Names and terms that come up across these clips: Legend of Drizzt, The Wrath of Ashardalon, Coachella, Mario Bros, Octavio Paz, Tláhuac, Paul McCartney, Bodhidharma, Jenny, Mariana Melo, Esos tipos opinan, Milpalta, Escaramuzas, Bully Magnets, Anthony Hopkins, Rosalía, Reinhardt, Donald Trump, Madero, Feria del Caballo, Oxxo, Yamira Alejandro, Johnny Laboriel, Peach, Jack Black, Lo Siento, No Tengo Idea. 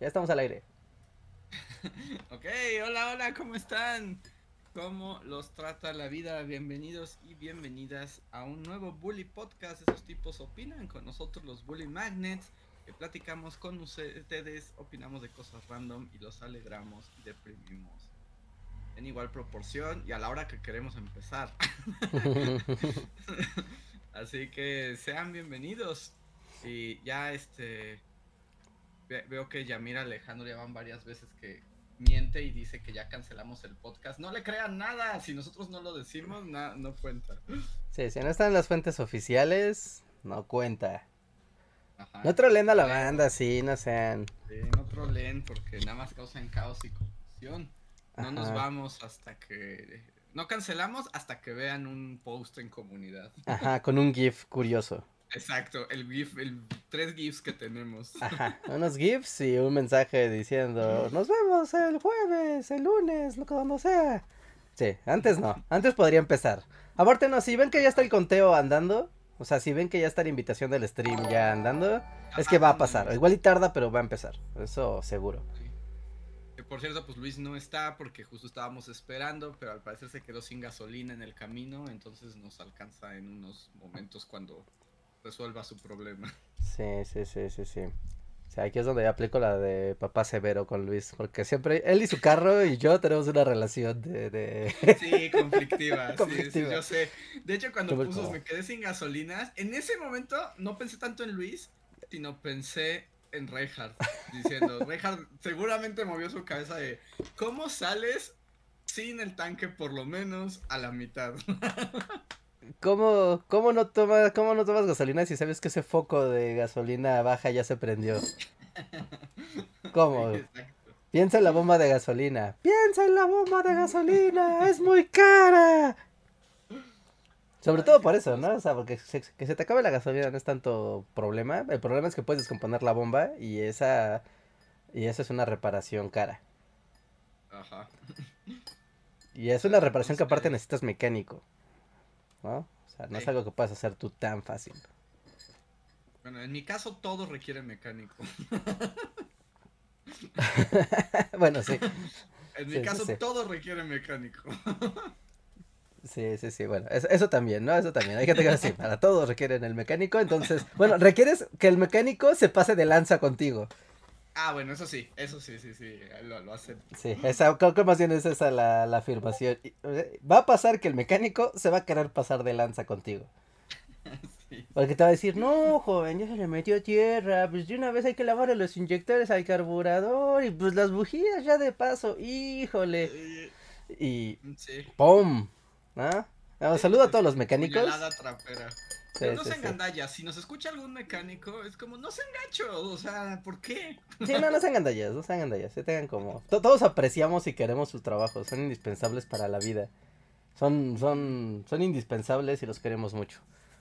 Ya estamos al aire. Ok, hola, hola, ¿cómo están? ¿Cómo los trata la vida? Bienvenidos y bienvenidas a un nuevo Bully Podcast. Esos tipos opinan con nosotros, los Bully Magnets, que platicamos con ustedes, opinamos de cosas random y los alegramos y deprimimos en igual proporción y a la hora que queremos empezar. Así que sean bienvenidos. Y ya veo que Yamira Alejandro ya van varias veces que miente y dice que ya cancelamos el podcast. No le crean nada, si nosotros no lo decimos, no cuenta. Sí, si no están las fuentes oficiales, no cuenta. Ajá, no troleen a la banda, sí, no sean. Sí, no troleen porque nada más causan caos y confusión. No nos vamos hasta que... No cancelamos hasta que vean un post en comunidad. Ajá, con un GIF curioso. Exacto, el GIF, tres GIFs que tenemos. Ajá, unos GIFs y un mensaje diciendo, nos vemos el jueves, el lunes, lo que cuando sea. Sí, antes no, antes podría empezar. Aparte no, si ven que ya está el conteo andando, o sea, si ven que ya está la invitación del stream ya andando, es que va a pasar. Igual y tarda, pero va a empezar, eso seguro. Sí. Que por cierto, pues Luis no está porque justo estábamos esperando, pero al parecer se quedó sin gasolina en el camino, entonces nos alcanza en unos momentos cuando... resuelva su problema. Sí. O sea, aquí es donde yo aplico la de papá severo con Luis, porque siempre él y su carro y yo tenemos una relación de... Sí, conflictiva, conflictiva. Sí, yo sé. De hecho, cuando puso me quedé sin gasolinas, en ese momento no pensé tanto en Luis, sino pensé en Reinhardt, diciendo, Reinhardt seguramente movió su cabeza de, ¿cómo sales sin el tanque por lo menos a la mitad? ¿Cómo no tomas gasolina si sabes que ese foco de gasolina baja ya se prendió? ¿Cómo? Exacto. Piensa en la bomba de gasolina. ¡Piensa en la bomba de gasolina! ¡Es muy cara! Sobre todo por eso, ¿no? O sea, porque que se te acabe la gasolina no es tanto problema. El problema es que puedes descomponer la bomba y esa es una reparación cara. Ajá. Y es una reparación que aparte necesitas mecánico. ¿No? O sea, no es algo que puedas hacer tú tan fácil. Bueno, en mi caso todo requiere mecánico. Bueno, sí. En mi caso todo requiere mecánico. Sí, bueno, eso también, ¿no? Eso también, hay gente que decir, para todos requieren el mecánico, entonces, bueno, requieres que el mecánico se pase de lanza contigo. Ah, bueno, eso sí, lo hacen. Sí, creo que más bien es esa la afirmación. Va a pasar que el mecánico se va a querer pasar de lanza contigo. Sí. Porque te va a decir, no, joven, ya se le metió tierra, pues de una vez hay que lavar los inyectores al carburador y pues las bujías ya de paso, híjole. Y sí. ¡Pum! ¿Ah? No, saludo a todos los mecánicos. Puñalada trapera. Pero no se engandallas, si nos escucha algún mecánico, es como, no se engancho, o sea, ¿por qué? Sí, no se engandallas, se tengan como... Todos apreciamos y queremos su trabajo, son indispensables para la vida. Son indispensables y los queremos mucho.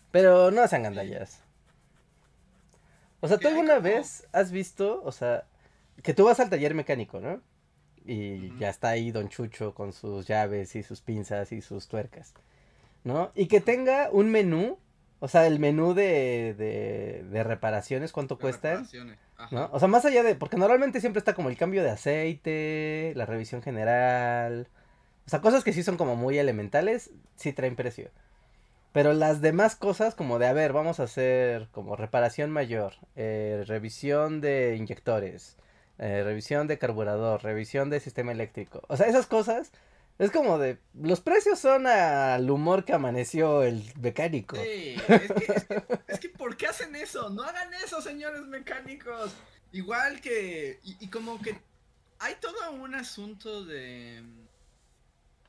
Pero no se engandallas. O sea, ¿tú alguna vez has visto, o sea, que tú vas al taller mecánico, ¿no? Y ya está ahí Don Chucho con sus llaves y sus pinzas y sus tuercas, ¿no? Y que tenga un menú... O sea, el menú de reparaciones, ¿cuánto cuesta? ¿No? O sea, más allá de... Porque normalmente siempre está como el cambio de aceite, la revisión general... O sea, cosas que sí son como muy elementales, sí traen precio. Pero las demás cosas como de, a ver, vamos a hacer como reparación mayor, revisión de inyectores, revisión de carburador, revisión de sistema eléctrico. O sea, esas cosas... Es como de, los precios son al humor que amaneció el mecánico. Sí, es que ¿por qué hacen eso? No hagan eso, señores mecánicos. Igual que, y como que hay todo un asunto de,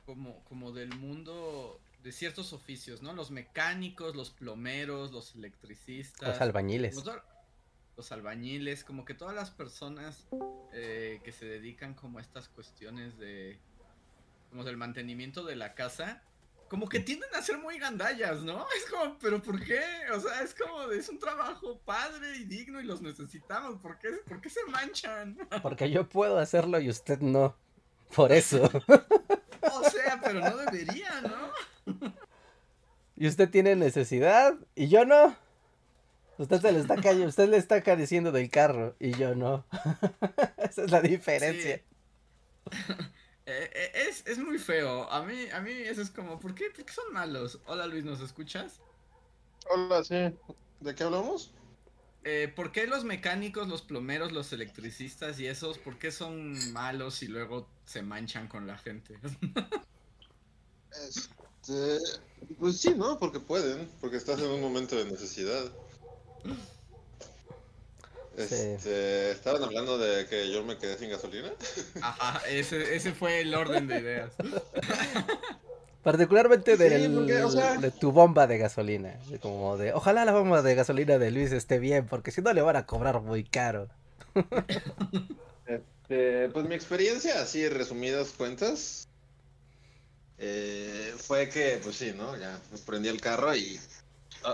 como del mundo de ciertos oficios, ¿no? Los mecánicos, los plomeros, los electricistas. Los albañiles. Los los albañiles, como que todas las personas que se dedican como a estas cuestiones de como del mantenimiento de la casa, como que tienden a ser muy gandallas, ¿no? Es como, ¿pero por qué? O sea, es como, es un trabajo padre y digno y los necesitamos. ¿Por qué se manchan? Porque yo puedo hacerlo y usted no. Por eso. O sea, pero no debería, ¿no? Y usted tiene necesidad y yo no. Usted le está careciendo del carro y yo no. Esa es la diferencia. Sí. Es muy feo, a mí eso es como, ¿por qué son malos? Hola Luis, ¿nos escuchas? Hola, sí, ¿de qué hablamos? ¿Por qué los mecánicos, los plomeros, los electricistas y esos, por qué son malos y luego se manchan con la gente? Pues sí, ¿no? Porque pueden, porque estás en un momento de necesidad. ¿Estaban hablando de que yo me quedé sin gasolina? Ajá, ese fue el orden de ideas. Particularmente de tu bomba de gasolina. Como de, ojalá la bomba de gasolina de Luis esté bien, porque si no le van a cobrar muy caro. Pues mi experiencia, así resumidas cuentas, fue que, pues sí, ¿no? Ya prendí el carro y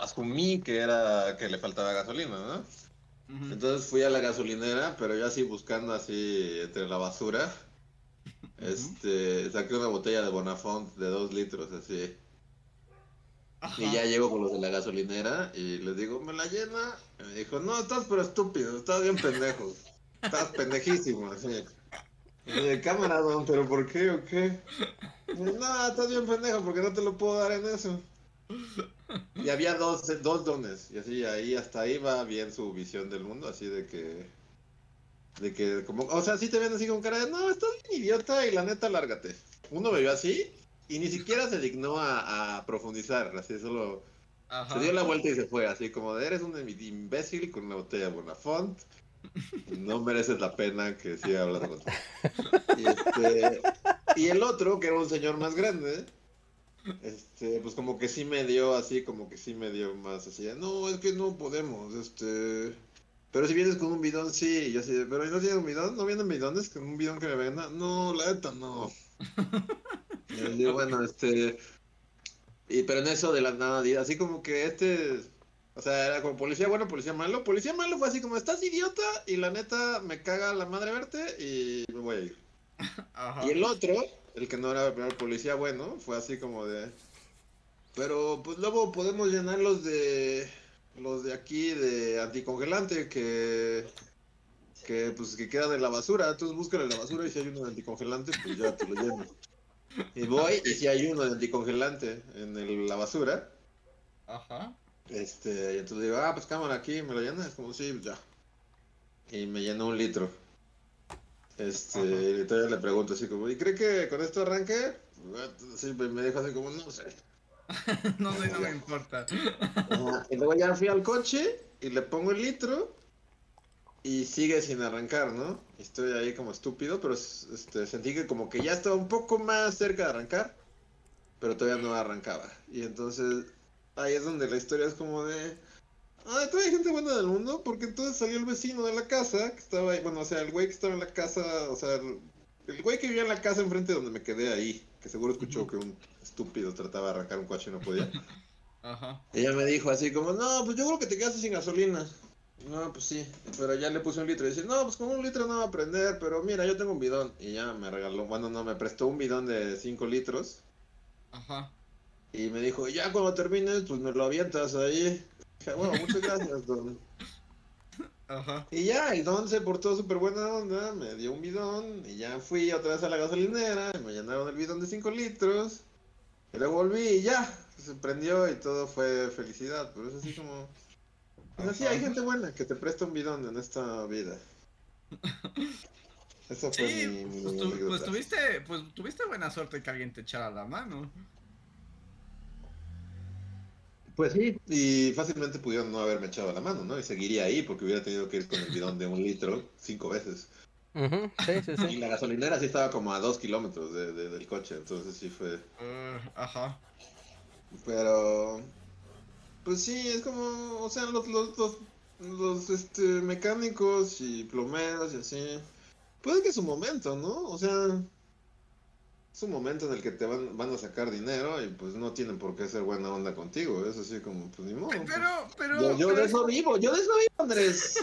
asumí que le faltaba gasolina, ¿no? Entonces fui a la gasolinera, pero yo así buscando así entre la basura, saqué una botella de Bonafont de 2 litros así. Ajá. Y ya llego con los de la gasolinera y les digo, ¿me la llena? Y me dijo, no, estás pero estúpido, estás bien pendejo, estás pendejísimo así. Y de cámara, don, ¿pero por qué o qué? No, estás bien pendejo porque no te lo puedo dar en eso. Y había dos dones. Y así ahí hasta ahí va bien su visión del mundo. Así de que como, o sea, sí te ven así con cara de, no, estás bien idiota y la neta lárgate. Uno me vio así y ni siquiera se dignó a profundizar. Así solo, ajá, se dio la vuelta y se fue. Así como de, eres un imbécil con una botella de Bonafont, no mereces la pena que siga hablando contigo. Y el otro, que era un señor más grande, pues como que sí me dio así, como que sí me dio más así, no, es que no podemos, pero si vienes con un bidón, sí, y yo así, pero no tienen un bidón, no vienen bidones, con un bidón que me venda, no, la neta, no. Y yo digo, bueno, pero en eso de la nada, así como que o sea, era como policía bueno, policía malo fue así como, estás idiota, y la neta, me caga la madre verte, y me voy a ir. Ajá. Y el otro, el que no era el primer policía bueno, fue así como de, pero pues luego podemos llenar los de aquí de anticongelante que pues que quedan en la basura, entonces búscale en la basura y si hay uno de anticongelante pues ya te lo lleno. Y voy y si hay uno de anticongelante en la basura. Ajá. Y entonces digo, pues cámara aquí, me lo llenas, como sí, ya. Y me llenó 1 litro. Y todavía le pregunto así como, ¿y cree que con esto arranque? Sí, me dijo así como, no sé. No sé, no me importa. Y luego ya fui al coche y le pongo 1 litro y sigue sin arrancar, ¿no? Y estoy ahí como estúpido, pero sentí que como que ya estaba un poco más cerca de arrancar, pero todavía no arrancaba. Y entonces ahí es donde la historia es como de, ah, todavía hay gente buena del mundo, porque entonces salió el vecino de la casa, que estaba ahí, bueno, o sea, el güey que estaba en la casa, o sea, el güey que vivía en la casa enfrente donde me quedé ahí, que seguro escuchó que un estúpido trataba de arrancar un coche y no podía. Ajá. Ella me dijo así como, no, pues yo creo que te quedaste sin gasolina. No, pues sí, pero ya le puse 1 litro y dice, no, pues con 1 litro no va a prender, pero mira, yo tengo un bidón. Y ya me regaló, bueno, no, me prestó un bidón de 5 litros. Ajá. Y me dijo, ya cuando termines, pues me lo avientas ahí. Bueno, muchas gracias, don. Ajá. Y ya, el don se portó súper buena onda, me dio un bidón, y ya fui otra vez a la gasolinera, me llenaron el bidón de 5 litros, y luego volví y ya, se prendió y todo fue felicidad, pero es así como, pues así hay gente buena que te presta un bidón en esta vida. Eso fue sí, tuviste buena suerte que alguien te echara la mano. Pues sí, y fácilmente pudieron no haberme echado la mano, ¿no? Y seguiría ahí porque hubiera tenido que ir con el bidón de 1 litro 5 veces. Uh-huh. Sí. Y la gasolinera sí estaba como a 2 kilómetros del coche, entonces sí fue... Ajá. Pero... pues sí, es como... o sea, los los mecánicos y plomeros y así. Puede que es un momento, ¿no? O sea, es un momento en el que te van a sacar dinero y pues no tienen por qué ser buena onda contigo. Es así como, pues ni modo. Pero... Yo de eso vivo, Andrés.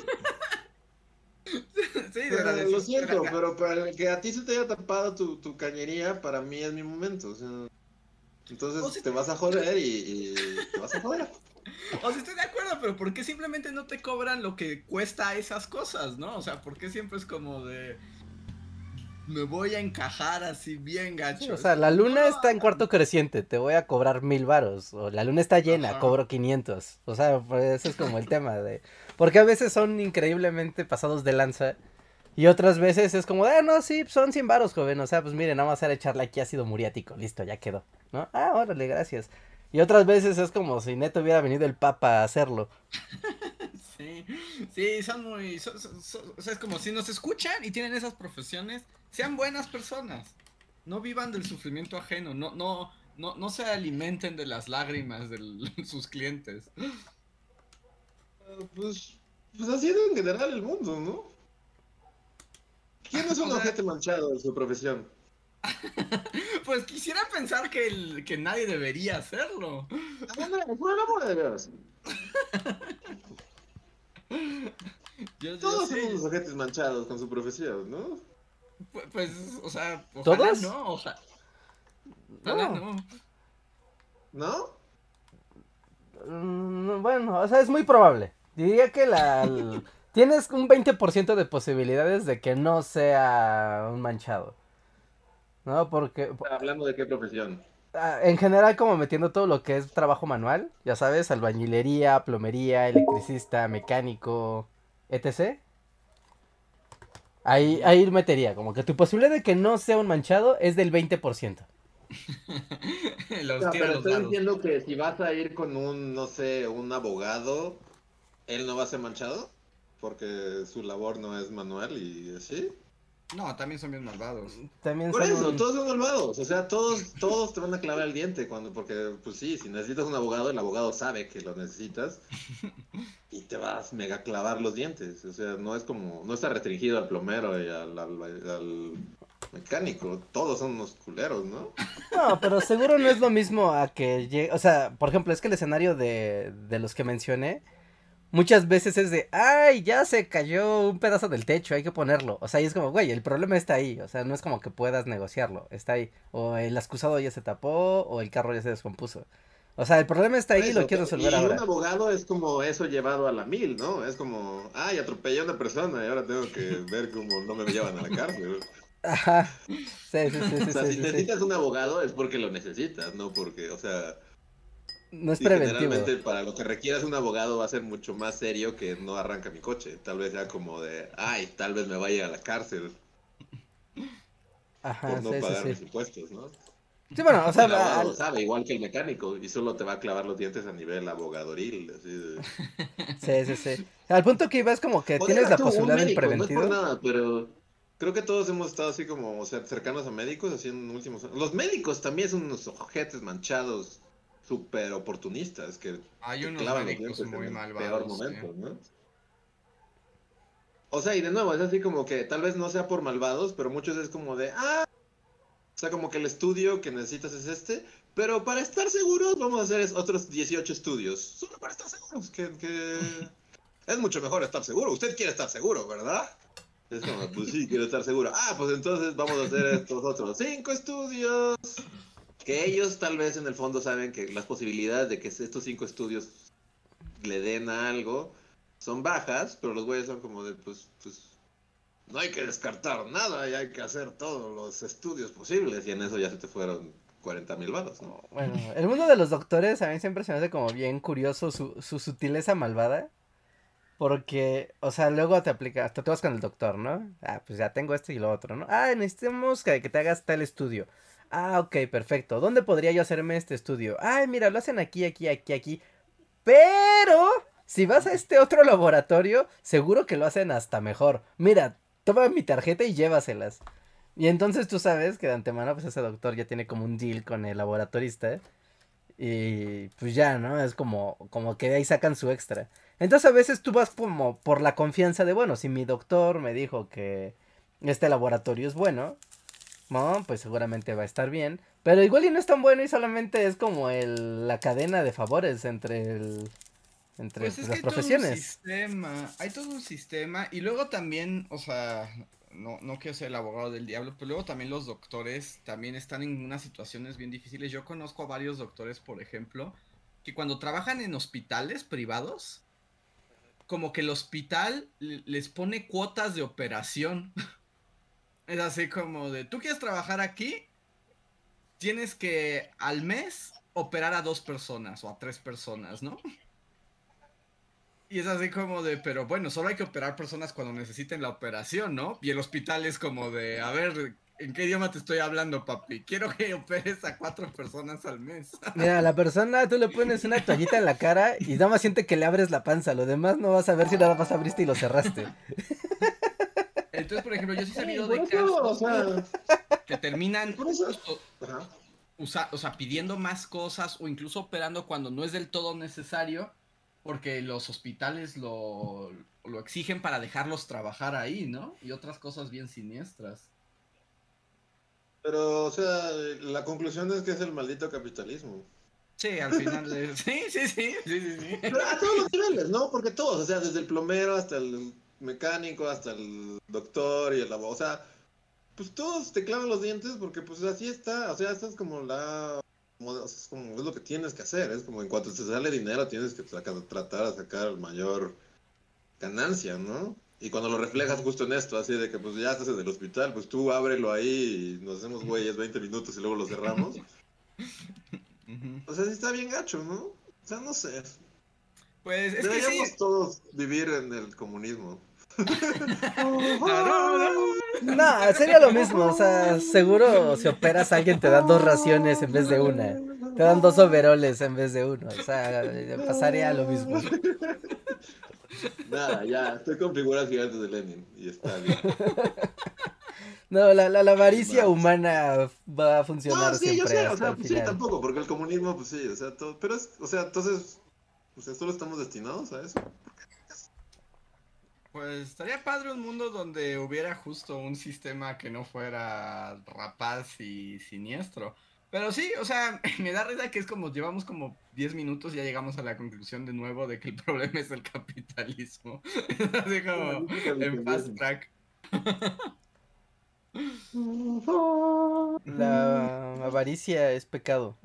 Sí, pero, lo siento, pero para que a ti se te haya tapado tu cañería, para mí es mi momento, o sea, entonces te vas a joder y te vas a joder. O sea, estoy de acuerdo, pero ¿por qué simplemente no te cobran lo que cuesta esas cosas, no? O sea, ¿por qué siempre es como de me voy a encajar así bien gacho? Sí, o sea, la luna está en cuarto creciente, te voy a cobrar 1000 varos, o la luna está llena, ajá, cobro 500, o sea, pues ese es como el tema de... Porque a veces son increíblemente pasados de lanza y otras veces es como, no, sí, son 100 varos, joven, o sea, pues miren, vamos a echarle aquí ácido muriático, listo, ya quedó, ¿no? Ah, órale, gracias. Y otras veces es como si neto hubiera venido el papa a hacerlo. Sí, sí, son muy, o sea, es como si nos escuchan y tienen esas profesiones, sean buenas personas, no vivan del sufrimiento ajeno, no se alimenten de las lágrimas de sus clientes. Pues así es en general el mundo, ¿no? ¿Quién es un ojete manchado de su profesión? Pues quisiera pensar que nadie debería hacerlo. Por el amor de Dios. Todos somos los ojetes manchados con su profesión, ¿no? Pues, o sea, ojalá ¿todos? No, ojalá no. ¿No? Bueno, o sea, es muy probable. Diría que tienes un 20% de posibilidades de que no sea un manchado, ¿no? Porque... ¿Hablando de qué profesión? En general, como metiendo todo lo que es trabajo manual, ya sabes, albañilería, plomería, electricista, mecánico, etc. Ahí metería, como que tu posibilidad de que no sea un manchado es del 20%. Pero estoy diciendo que si vas a ir con un, no sé, un abogado, él no va a ser manchado porque su labor no es manual y así. No, también son bien malvados. Por eso, todos son malvados, o sea, todos te van a clavar el diente cuando, porque pues sí, si necesitas un abogado, el abogado sabe que lo necesitas y te vas mega clavar los dientes, o sea, no es como, no está restringido al plomero y al mecánico, todos son unos culeros, ¿no? No, pero seguro no es lo mismo a que llegue, o sea, por ejemplo, es que el escenario de los que mencioné, muchas veces es de, ay, ya se cayó un pedazo del techo, hay que ponerlo, o sea, y es como, güey, el problema está ahí, o sea, no es como que puedas negociarlo, está ahí, o el excusado ya se tapó, o el carro ya se descompuso, o sea, el problema está ahí y lo quiero resolver ahora. Y un abogado es como eso llevado a la mil, ¿no? Es como, ay, atropellé a una persona y ahora tengo que ver cómo no me llevan a la cárcel. Ajá, sí. O sea, si necesitas un abogado es porque lo necesitas, no porque, o sea... No es preventivo. Generalmente para lo que requieras un abogado va a ser mucho más serio que no arranca mi coche. Tal vez sea como de, ay, tal vez me vaya a la cárcel. Ajá, por no pagar mis impuestos, ¿no? Sí, bueno, o sea... El abogado sabe, igual que el mecánico, y solo te va a clavar los dientes a nivel abogadoril, así de... Sí. Al punto que ibas como que o tienes la posibilidad de preventivo. No es por nada, pero... Creo que todos hemos estado así como, o sea, cercanos a médicos, así en últimos años. Los médicos también son unos ojetes manchados, súper oportunistas, que hay unos médicos muy malvados, peor momento, ¿no? O sea, y de nuevo, es así como que tal vez no sea por malvados, pero muchos es como de, o sea, como que el estudio que necesitas es este, pero para estar seguros vamos a hacer otros 18 estudios, solo para estar seguros, que es mucho mejor estar seguro. Usted quiere estar seguro, ¿verdad? Es como, pues sí, quiero estar seguro. Pues entonces vamos a hacer estos otros 5 estudios. Que ellos tal vez en el fondo saben que las posibilidades de que estos 5 estudios le den a algo son bajas, pero los güeyes son como de, pues no hay que descartar nada y hay que hacer todos los estudios posibles. Y en eso ya se te fueron 40,000 varos, ¿no? Bueno, el mundo de los doctores a mí siempre se me hace como bien curioso su sutileza malvada. Porque, o sea, luego te vas con el doctor, ¿no? Pues ya tengo esto y lo otro, ¿no? Necesitamos que te hagas tal estudio. Ok, perfecto. ¿Dónde podría yo hacerme este estudio? Mira, lo hacen aquí. Pero, si vas a este otro laboratorio, seguro que lo hacen hasta mejor. Mira, toma mi tarjeta y llévaselas. Y entonces tú sabes que de antemano, pues ese doctor ya tiene como un deal con el laboratorista, ¿eh? Y pues ya, ¿no? Es como que de ahí sacan su extra. Entonces a veces tú vas como por la confianza de, bueno, si mi doctor me dijo que este laboratorio es bueno, no, pues seguramente va a estar bien. Pero igual y no es tan bueno y solamente es como la cadena de favores entre pues las profesiones. Hay todo un sistema y luego también, o sea, no quiero ser el abogado del diablo, pero luego también los doctores también están en unas situaciones bien difíciles. Yo conozco a varios doctores, por ejemplo, que cuando trabajan en hospitales privados, como que el hospital les pone cuotas de operación. Es así como de, tú quieres trabajar aquí, tienes que al mes operar a 2 personas o a 3 personas, ¿no? Y es así como de, pero bueno, solo hay que operar personas cuando necesiten la operación, ¿no? Y el hospital es como de, a ver, ¿en qué idioma te estoy hablando, papi? Quiero que operes a 4 personas al mes. Mira, a la persona tú le pones una toallita en la cara y nada más siente que le abres la panza, lo demás no vas a ver si nada más abriste y lo cerraste. Entonces, por ejemplo, yo sí he sabido de casos que terminan pidiendo más cosas o incluso operando cuando no es del todo necesario porque los hospitales lo exigen para dejarlos trabajar ahí, ¿no? Y otras cosas bien siniestras. Pero, o sea, la conclusión es que es el maldito capitalismo. Sí, al final es... Sí. Pero a todos los niveles, ¿no? Porque todos, o sea, desde el plomero hasta el mecánico, hasta el doctor y el abogado, o sea, pues todos te clavan los dientes porque pues así está, o sea, esta es como es lo que tienes que hacer, es como en cuanto te sale dinero tienes que tratar de sacar mayor ganancia, ¿no? Y cuando lo reflejas justo en esto, así de que pues ya estás en el hospital, pues tú ábrelo ahí y nos hacemos güeyes 20 minutos y luego lo cerramos. O sea, sí está bien gacho, ¿no? O sea, no sé. Pues es deberíamos que sí. Todos vivir en el comunismo. No, sería lo mismo, o sea, seguro si operas a alguien te dan 2 raciones en vez de una, te dan 2 overoles en vez de uno, o sea, pasaría lo mismo. Nada, ya, estoy con figuras gigantes de Lenin y está bien. No, la avaricia humana va a funcionar siempre. No, sí, yo sé, o sea, pues, sí, tampoco, porque el comunismo, pues sí, o sea, todo, pero es, o sea, entonces... O sea, ¿solo estamos destinados a eso? Pues estaría padre un mundo donde hubiera justo un sistema que no fuera rapaz y siniestro. Pero sí, o sea, me da risa que es como llevamos como 10 minutos y ya llegamos a la conclusión de nuevo de que el problema es el capitalismo. Así como en fast track. La avaricia es pecado.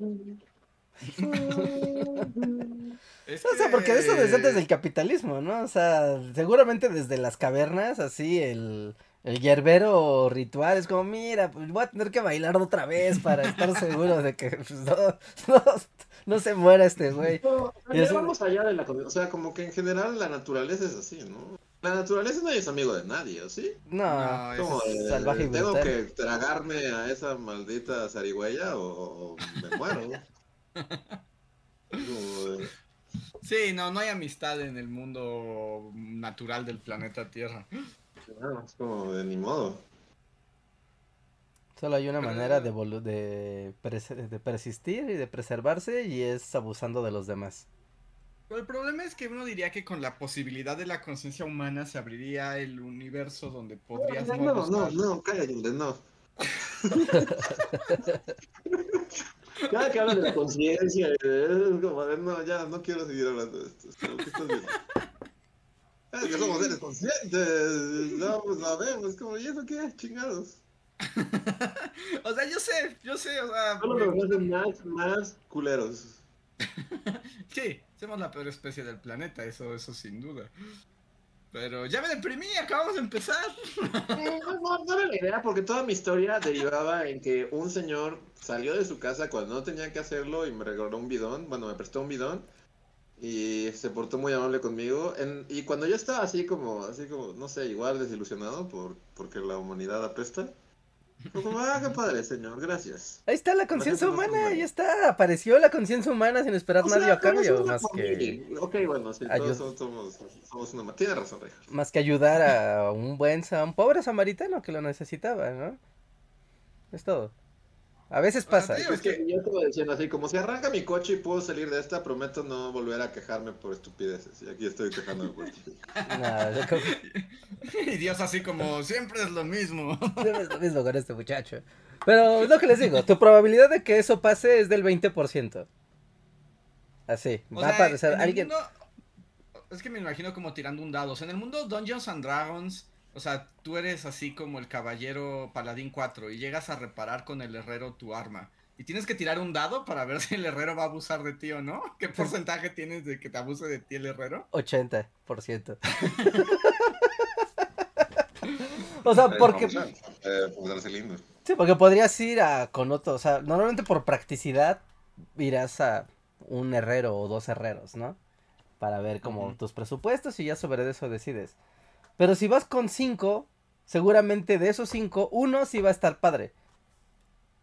Es que... O sea, porque eso desde antes del capitalismo, ¿no? O sea, seguramente desde las cavernas, así, el hierbero ritual es como, mira, pues voy a tener que bailar otra vez para estar seguro de que pues, no se muera este güey. No, y eso... vamos allá de la... O sea, como que en general la naturaleza es así, ¿no? La naturaleza no es amigo de nadie, ¿o sí? No, como, es salvaje y brutal. ¿Tengo que tragarme a esa maldita zarigüeya o me muero? Sí, no hay amistad en el mundo natural del planeta Tierra. No, es como de ni modo. Solo hay una manera de persistir y de preservarse y es abusando de los demás. Pero el problema es que uno diría que con la posibilidad de la conciencia humana se abriría el universo donde podrías... No, cállate, no. Cada que hablan de la conciencia, es como de no, ya no quiero seguir hablando de esto. ¿Qué estás viendo? Es que somos seres conscientes, no, pues la vemos, como, ¿y eso qué? Chingados. O sea, yo sé, o sea. Solo nos hacen más culeros. Sí, somos la peor especie del planeta, eso sin duda. Pero ya me deprimí, acabamos de empezar. No era la idea, porque toda mi historia derivaba en que un señor salió de su casa cuando no tenía que hacerlo y me prestó un bidón y se portó muy amable conmigo. Y cuando yo estaba así como, no sé, igual desilusionado porque la humanidad apesta, fue como, qué padre, señor, gracias. Ahí está la conciencia humana, ya está, apareció la conciencia humana sin esperar nadie a cambio, más que... Ok, bueno, sí, todos somos una... Tiene razón, Reja. Más que ayudar a un pobre samaritano que lo necesitaba, ¿no? Es todo. A veces pasa. Bueno, es que yo estaba diciendo así, como si arranca mi coche y puedo salir de esta, prometo no volver a quejarme por estupideces. Y aquí estoy quejándome por estupideces. No, como... Y Dios así como, siempre es lo mismo. Siempre es lo mismo con este muchacho. Pero lo que les digo, tu probabilidad de que eso pase es del 20%. Así, o va sea, a aparecer alguien... Mundo... Es que me imagino como tirando un dado. O sea, en el mundo Dungeons and Dragons... O sea, tú eres así como el caballero paladín 4 y llegas a reparar con el herrero tu arma. Y tienes que tirar un dado para ver si el herrero va a abusar de ti o no. ¿Qué porcentaje tienes de que te abuse de ti el herrero? 80%. O sea, porque... Sí, porque podrías ir a con otro. O sea, normalmente por practicidad irás a un herrero o dos herreros, ¿no? Para ver como tus presupuestos y ya sobre eso decides. Pero si vas con 5, seguramente de esos 5, uno sí va a estar padre.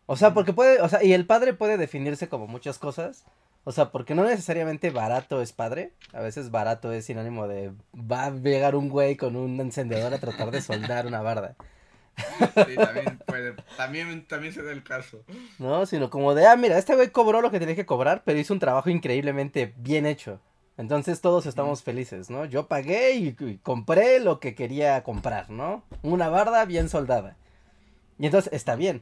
O sea, porque puede, o sea, y el padre puede definirse como muchas cosas. O sea, porque no necesariamente barato es padre. A veces barato es sinónimo de va a llegar un güey con un encendedor a tratar de soldar una barda. Sí, también puede, también se da el caso. No, sino como de, ah, mira, este güey cobró lo que tenía que cobrar, pero hizo un trabajo increíblemente bien hecho. Entonces todos estamos felices, ¿no? Yo pagué y compré lo que quería comprar, ¿no? Una barda bien soldada. Y entonces está bien.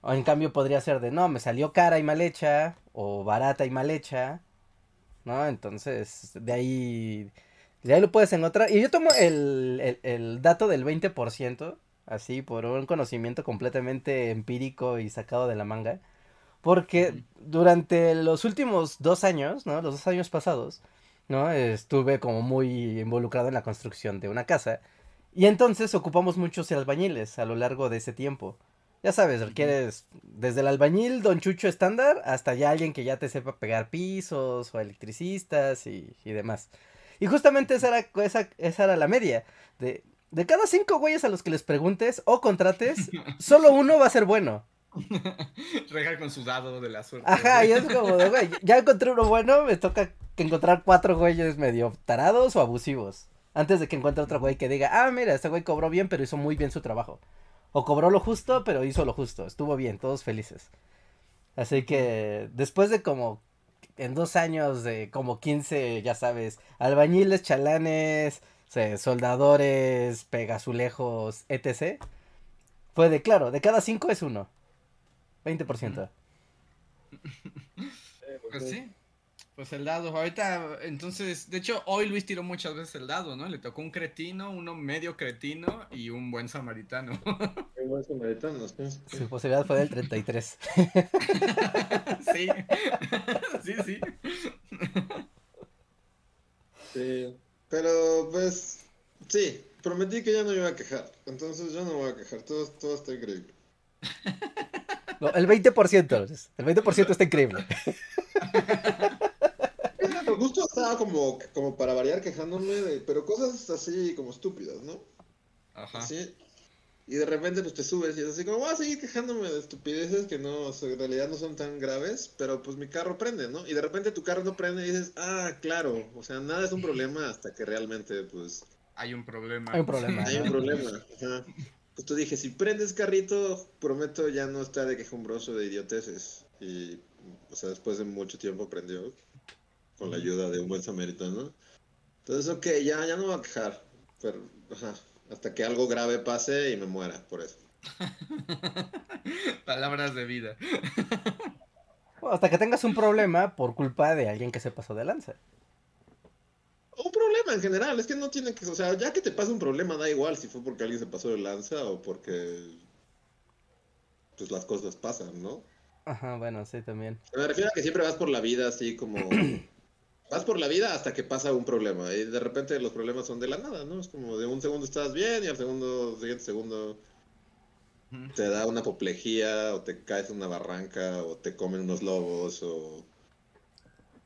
O en cambio podría ser de, no, me salió cara y mal hecha, o barata y mal hecha, ¿no? Entonces de ahí lo puedes encontrar. Y yo tomo el dato del 20%, así, por un conocimiento completamente empírico y sacado de la manga. Porque durante los últimos 2 años, ¿no? Los 2 años pasados... ¿no? Estuve como muy involucrado en la construcción de una casa. Y entonces ocupamos muchos albañiles a lo largo de ese tiempo. Ya sabes, requieres desde el albañil Don Chucho estándar hasta ya alguien que ya te sepa pegar pisos o electricistas y demás. Y justamente esa era la media. De cada 5 güeyes a los que les preguntes o contrates, solo uno va a ser bueno. Reja con su dado de la suerte. Ajá, y es como de, güey, ya encontré uno bueno, me toca que encontrar 4 güeyes medio tarados o abusivos. Antes de que encuentre otro güey que diga, ah, mira, este güey cobró bien, pero hizo muy bien su trabajo. O cobró lo justo, pero hizo lo justo, estuvo bien, todos felices. Así que después de como en 2 años de como 15, ya sabes, albañiles, chalanes, soldadores, pegazulejos, etc. Fue de, claro, de cada 5 es uno. 20%. Pues sí, pues el dado, ahorita, entonces, de hecho, hoy Luis tiró muchas veces el dado, ¿no? Le tocó un cretino, uno medio cretino y un buen samaritano. Un buen samaritano, sí. Su posibilidad fue del 33. Sí, sí, sí. Sí, pero pues, sí, prometí que ya no iba a quejar, entonces yo no voy a quejar, todo está increíble. No, el 20%, el 20% está increíble. Me gusta, estaba como para variar quejándome de, pero cosas así como estúpidas, ¿no? Ajá. Así, y de repente pues te subes y es así como voy a seguir quejándome de estupideces que no, o sea, en realidad no son tan graves, pero pues mi carro prende, ¿no? Y de repente tu carro no prende y dices, ah, claro, o sea, nada es un problema hasta que realmente pues... Hay un problema. Hay un problema. Hay un problema, ajá. Pues tú dije, si prendes carrito, prometo ya no estar de quejumbroso de idioteces. Y, o sea, después de mucho tiempo prendió con la ayuda de un buen samaritano. Entonces, ok, ya no me voy a quejar. Pero, ajá, hasta que algo grave pase y me muera, por eso. Palabras de vida. Bueno, hasta que tengas un problema por culpa de alguien que se pasó de lanza. Un problema en general, es que no tiene que... O sea, ya que te pasa un problema, da igual si fue porque alguien se pasó de lanza o porque... Pues las cosas pasan, ¿no? Ajá, bueno, sí, también. Me refiero a que siempre vas por la vida así como... Vas por la vida hasta que pasa un problema. Y de repente los problemas son de la nada, ¿no? Es como de un segundo estás bien y al siguiente segundo... Te da una apoplejía o te caes en una barranca o te comen unos lobos o...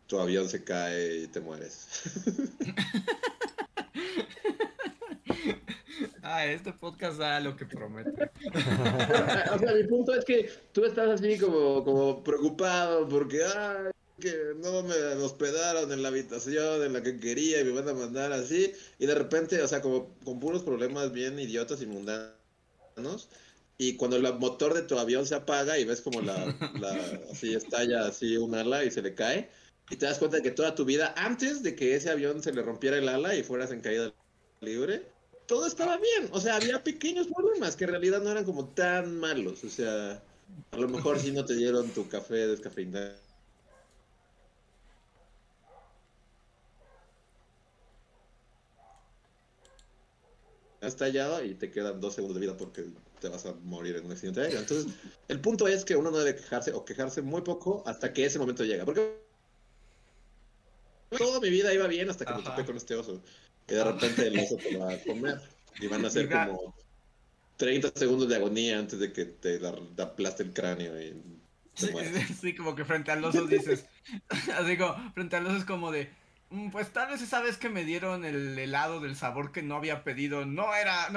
Tu avión se cae y te mueres. Ah, este podcast da lo que promete. O sea, mi punto es que tú estás así como preocupado porque ay, que no me hospedaron en la habitación en la que quería y me van a mandar así. Y de repente, o sea, como con puros problemas bien idiotas y mundanos, y cuando el motor de tu avión se apaga y ves como así estalla así un ala y se le cae, y te das cuenta de que toda tu vida, antes de que ese avión se le rompiera el ala y fueras en caída libre, todo estaba bien. O sea, había pequeños problemas que en realidad no eran como tan malos. O sea, a lo mejor sí no te dieron tu café descafeinado. Has tallado y te quedan 2 segundos de vida porque te vas a morir en un accidente aéreo. Entonces, el punto es que uno no debe quejarse o quejarse muy poco hasta que ese momento llega. Porque toda mi vida iba bien hasta que me topé con este oso. Y de repente el oso te va a comer. Y van a ser como 30 segundos de agonía antes de que te aplaste el cráneo y te mueras. Sí, como que frente al oso dices... Así como, frente al oso es como de... Pues tal vez esa vez que me dieron el helado del sabor que no había pedido, no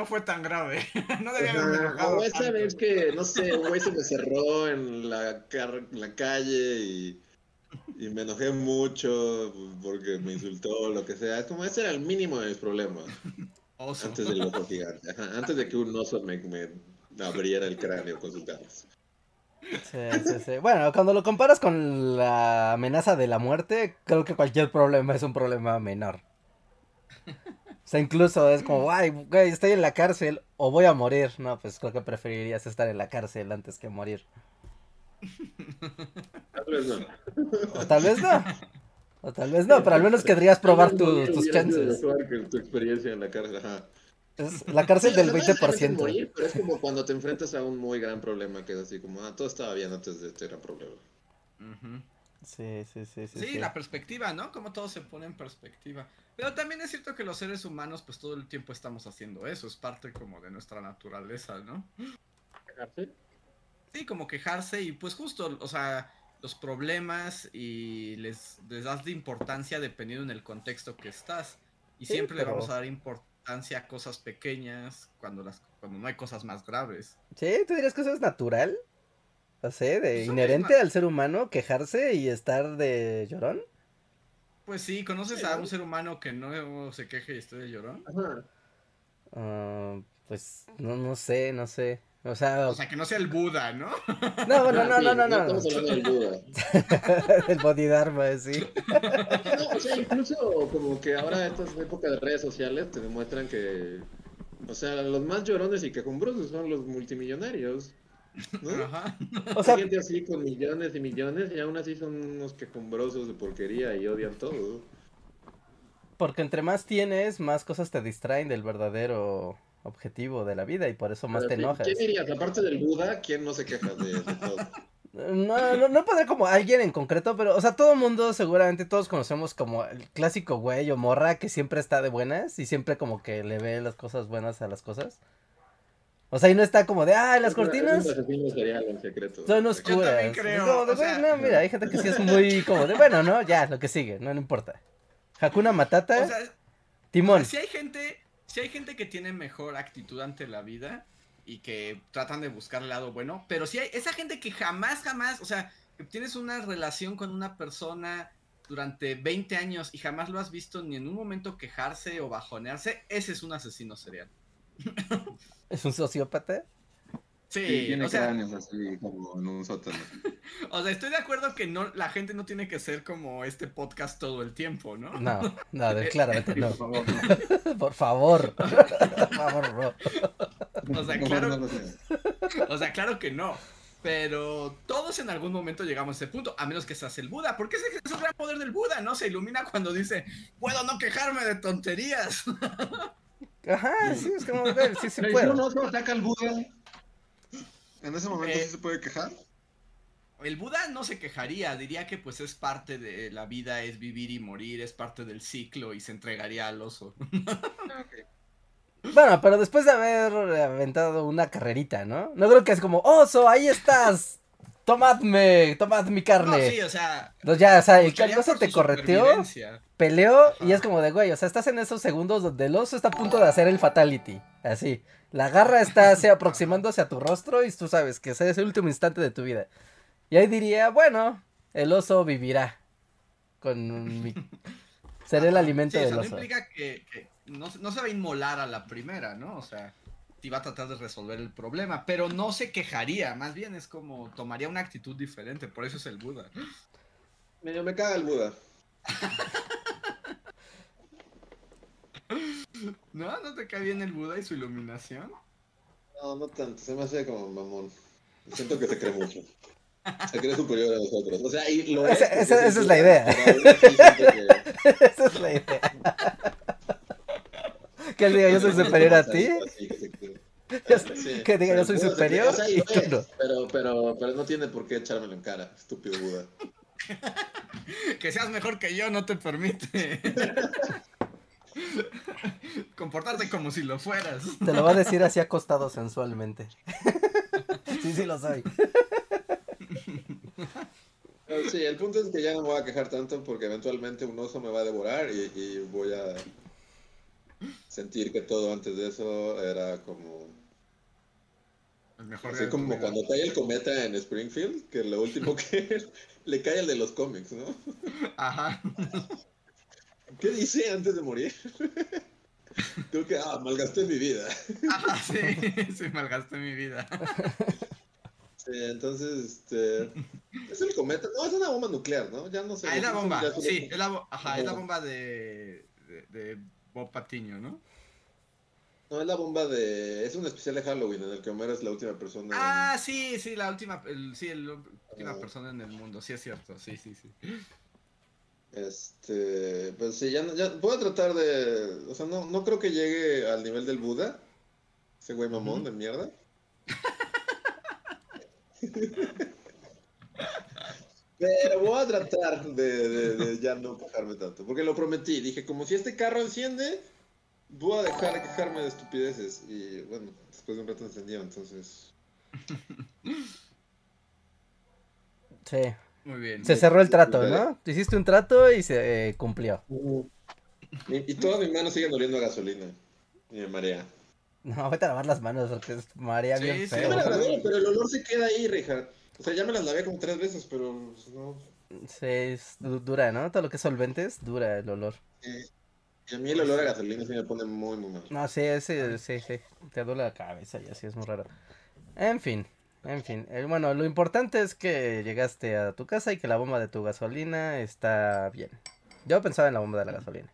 fue tan grave. No debía haberme enojado. O esa vez que, no sé, un güey se me cerró en la calle y me enojé mucho porque me insultó, lo que sea. Es como, ese era el mínimo de mis problemas. Oso. Antes del oso gigante. Ajá, antes de que un oso me abriera el cráneo con sus garras. Sí. Bueno, cuando lo comparas con la amenaza de la muerte, creo que cualquier problema es un problema menor. O sea, incluso es como, ay, güey, estoy en la cárcel o voy a morir. No, pues creo que preferirías estar en la cárcel antes que morir. Tal vez no. O tal vez no. O tal vez no, pero al menos querrías probar tus chances. Tu experiencia en la cárcel, ajá. Es la cárcel del 20%. Morir, pero es como cuando te enfrentas a un muy gran problema, que es así como, todo estaba bien antes de este gran problema. Uh-huh. Sí, la perspectiva, ¿no? Como todo se pone en perspectiva. Pero también es cierto que los seres humanos, pues todo el tiempo estamos haciendo eso, es parte como de nuestra naturaleza, ¿no? ¿Quejarse? Sí, como quejarse y pues justo, o sea, los problemas y les das de importancia dependiendo en el contexto que estás. Y sí, siempre le vamos a dar importancia a cosas pequeñas cuando no hay cosas más graves. Sí, ¿tú dirías que eso es natural? O sea, inherente al ser humano quejarse y estar de llorón. Pues sí, ¿conoces a un ser humano que no se queje y esté de llorón? Pues no sé. O sea, que no sea el Buda, ¿no? No. Estamos hablando del Buda. El Bodhidharma, sí. No, o sea, incluso como que ahora estas épocas de redes sociales te demuestran que, o sea, los más llorones y quejumbrosos son los multimillonarios, ¿no? Ajá. O sea, gente así con millones y millones y aún así son unos quejumbrosos de porquería y odian todo. Porque entre más tienes, más cosas te distraen del verdadero objetivo de la vida y por eso más te enojas. ¿Quién dirías? Aparte del Buda, ¿quién no se queja de todo? No podría como alguien en concreto, pero, o sea, todo mundo, seguramente todos conocemos como el clásico güey o morra que siempre está de buenas y siempre como que le ve las cosas buenas a las cosas. O sea, y no está como de, las cortinas. Son oscuras. Yo también creo. Como de, o sea... No, mira, hay gente que sí es muy como de, bueno, ¿no? Ya, lo que sigue, no importa. Hakuna Matata, o sea, Timón. O sea, si hay gente que tiene mejor actitud ante la vida y que tratan de buscar el lado bueno, pero si hay esa gente que jamás, o sea, tienes una relación con una persona durante 20 años y jamás lo has visto ni en un momento quejarse o bajonearse, ese es un asesino serial. ¿Es un sociópata? Sí, tiene cráneos así como en un sótano. O sea, estoy de acuerdo que no, la gente no tiene que ser como este podcast todo el tiempo, ¿no? No, claramente no. Por favor, bro. O sea, claro que no. Pero todos en algún momento llegamos a ese punto, a menos que seas el Buda, porque ese es el gran poder del Buda, ¿no? Se ilumina cuando dice, puedo no quejarme de tonterías. Ajá, sí, es como, sí se puede. Pero no ataca al Buda. ¿En ese momento sí se puede quejar? El Buda no se quejaría, diría que pues es parte de la vida, es vivir y morir, es parte del ciclo y se entregaría al oso. Okay. Bueno, pero después de haber aventado una carrerita, ¿no? No creo que es como, oso, ahí estás, tomad mi carne. No, sí, o sea... No, ya, o sea, el oso te correteó, peleó. Ajá. Y es como de, güey, o sea, estás en esos segundos donde el oso está a punto de hacer el fatality, así. La garra está aproximándose a tu rostro y tú sabes que ese es el último instante de tu vida. Y ahí diría, bueno, el oso vivirá. Seré el alimento del oso. Eso no implica que no se va a inmolar a la primera, ¿no? O sea, y va a tratar de resolver el problema, pero no se quejaría, más bien es como tomaría una actitud diferente, por eso es el Buda. Me caga el Buda. ¿No? ¿No te cae bien el Buda y su iluminación? No, no tanto, se me hace como mamón. Siento que se cree mucho. Se cree superior a nosotros. O sea, y lo esa es la idea. Esa es la idea. Que él diga, yo soy superior a ti. Que diga, yo soy superior. Pero no tiene por qué echármelo en cara, estúpido Buda. Que seas mejor que yo no te permite comportarte como si lo fueras. Te lo va a decir así acostado sensualmente. Sí, sí lo soy. Sí, el punto es que ya no me voy a quejar tanto porque eventualmente un oso me va a devorar y voy a sentir que todo antes de eso era como el mejor. Así como vida. Cuando cae el cometa en Springfield, que lo último que le cae el de los cómics, ¿no? Ajá. ¿Qué dice antes de morir? Creo que, malgasté mi vida. Ajá, sí, malgasté mi vida. Sí, entonces, es el cometa, no, es una bomba nuclear, ¿no? Ya no sé. Ah, es la bomba, sí, es la bomba de Bob Patiño, ¿no? No, es la bomba de... Es un especial de Halloween en el que Homero es la última persona. Ah, en... sí, la última persona en el mundo, sí es cierto, sí. Pues sí, ya voy a tratar de... O sea, no creo que llegue al nivel del Buda, ese güey mamón de mierda. Pero voy a tratar de ya no quejarme tanto, porque lo prometí, dije, como si este carro enciende, voy a dejar de quejarme de estupideces, y bueno, después de un rato encendió, entonces... Sí. Muy bien. Se cerró el trato, ¿no? Te hiciste un trato y se cumplió. Y todas mis manos siguen oliendo a gasolina, y me marea. No, vete a lavar las manos, porque es marea bien feo. Sí, me las lavé, pero el olor se queda ahí, Richard. O sea, ya me las lavé como 3 veces, pero pues, no. Sí, es dura, ¿no? Todo lo que es solventes, dura el olor. Sí. Y a mí el olor a gasolina sí me pone muy, muy mal. No, sí. Te duele la cabeza y así es muy raro. En fin. Bueno, lo importante es que llegaste a tu casa y que la bomba de tu gasolina está bien. Yo pensaba en la bomba de la gasolina.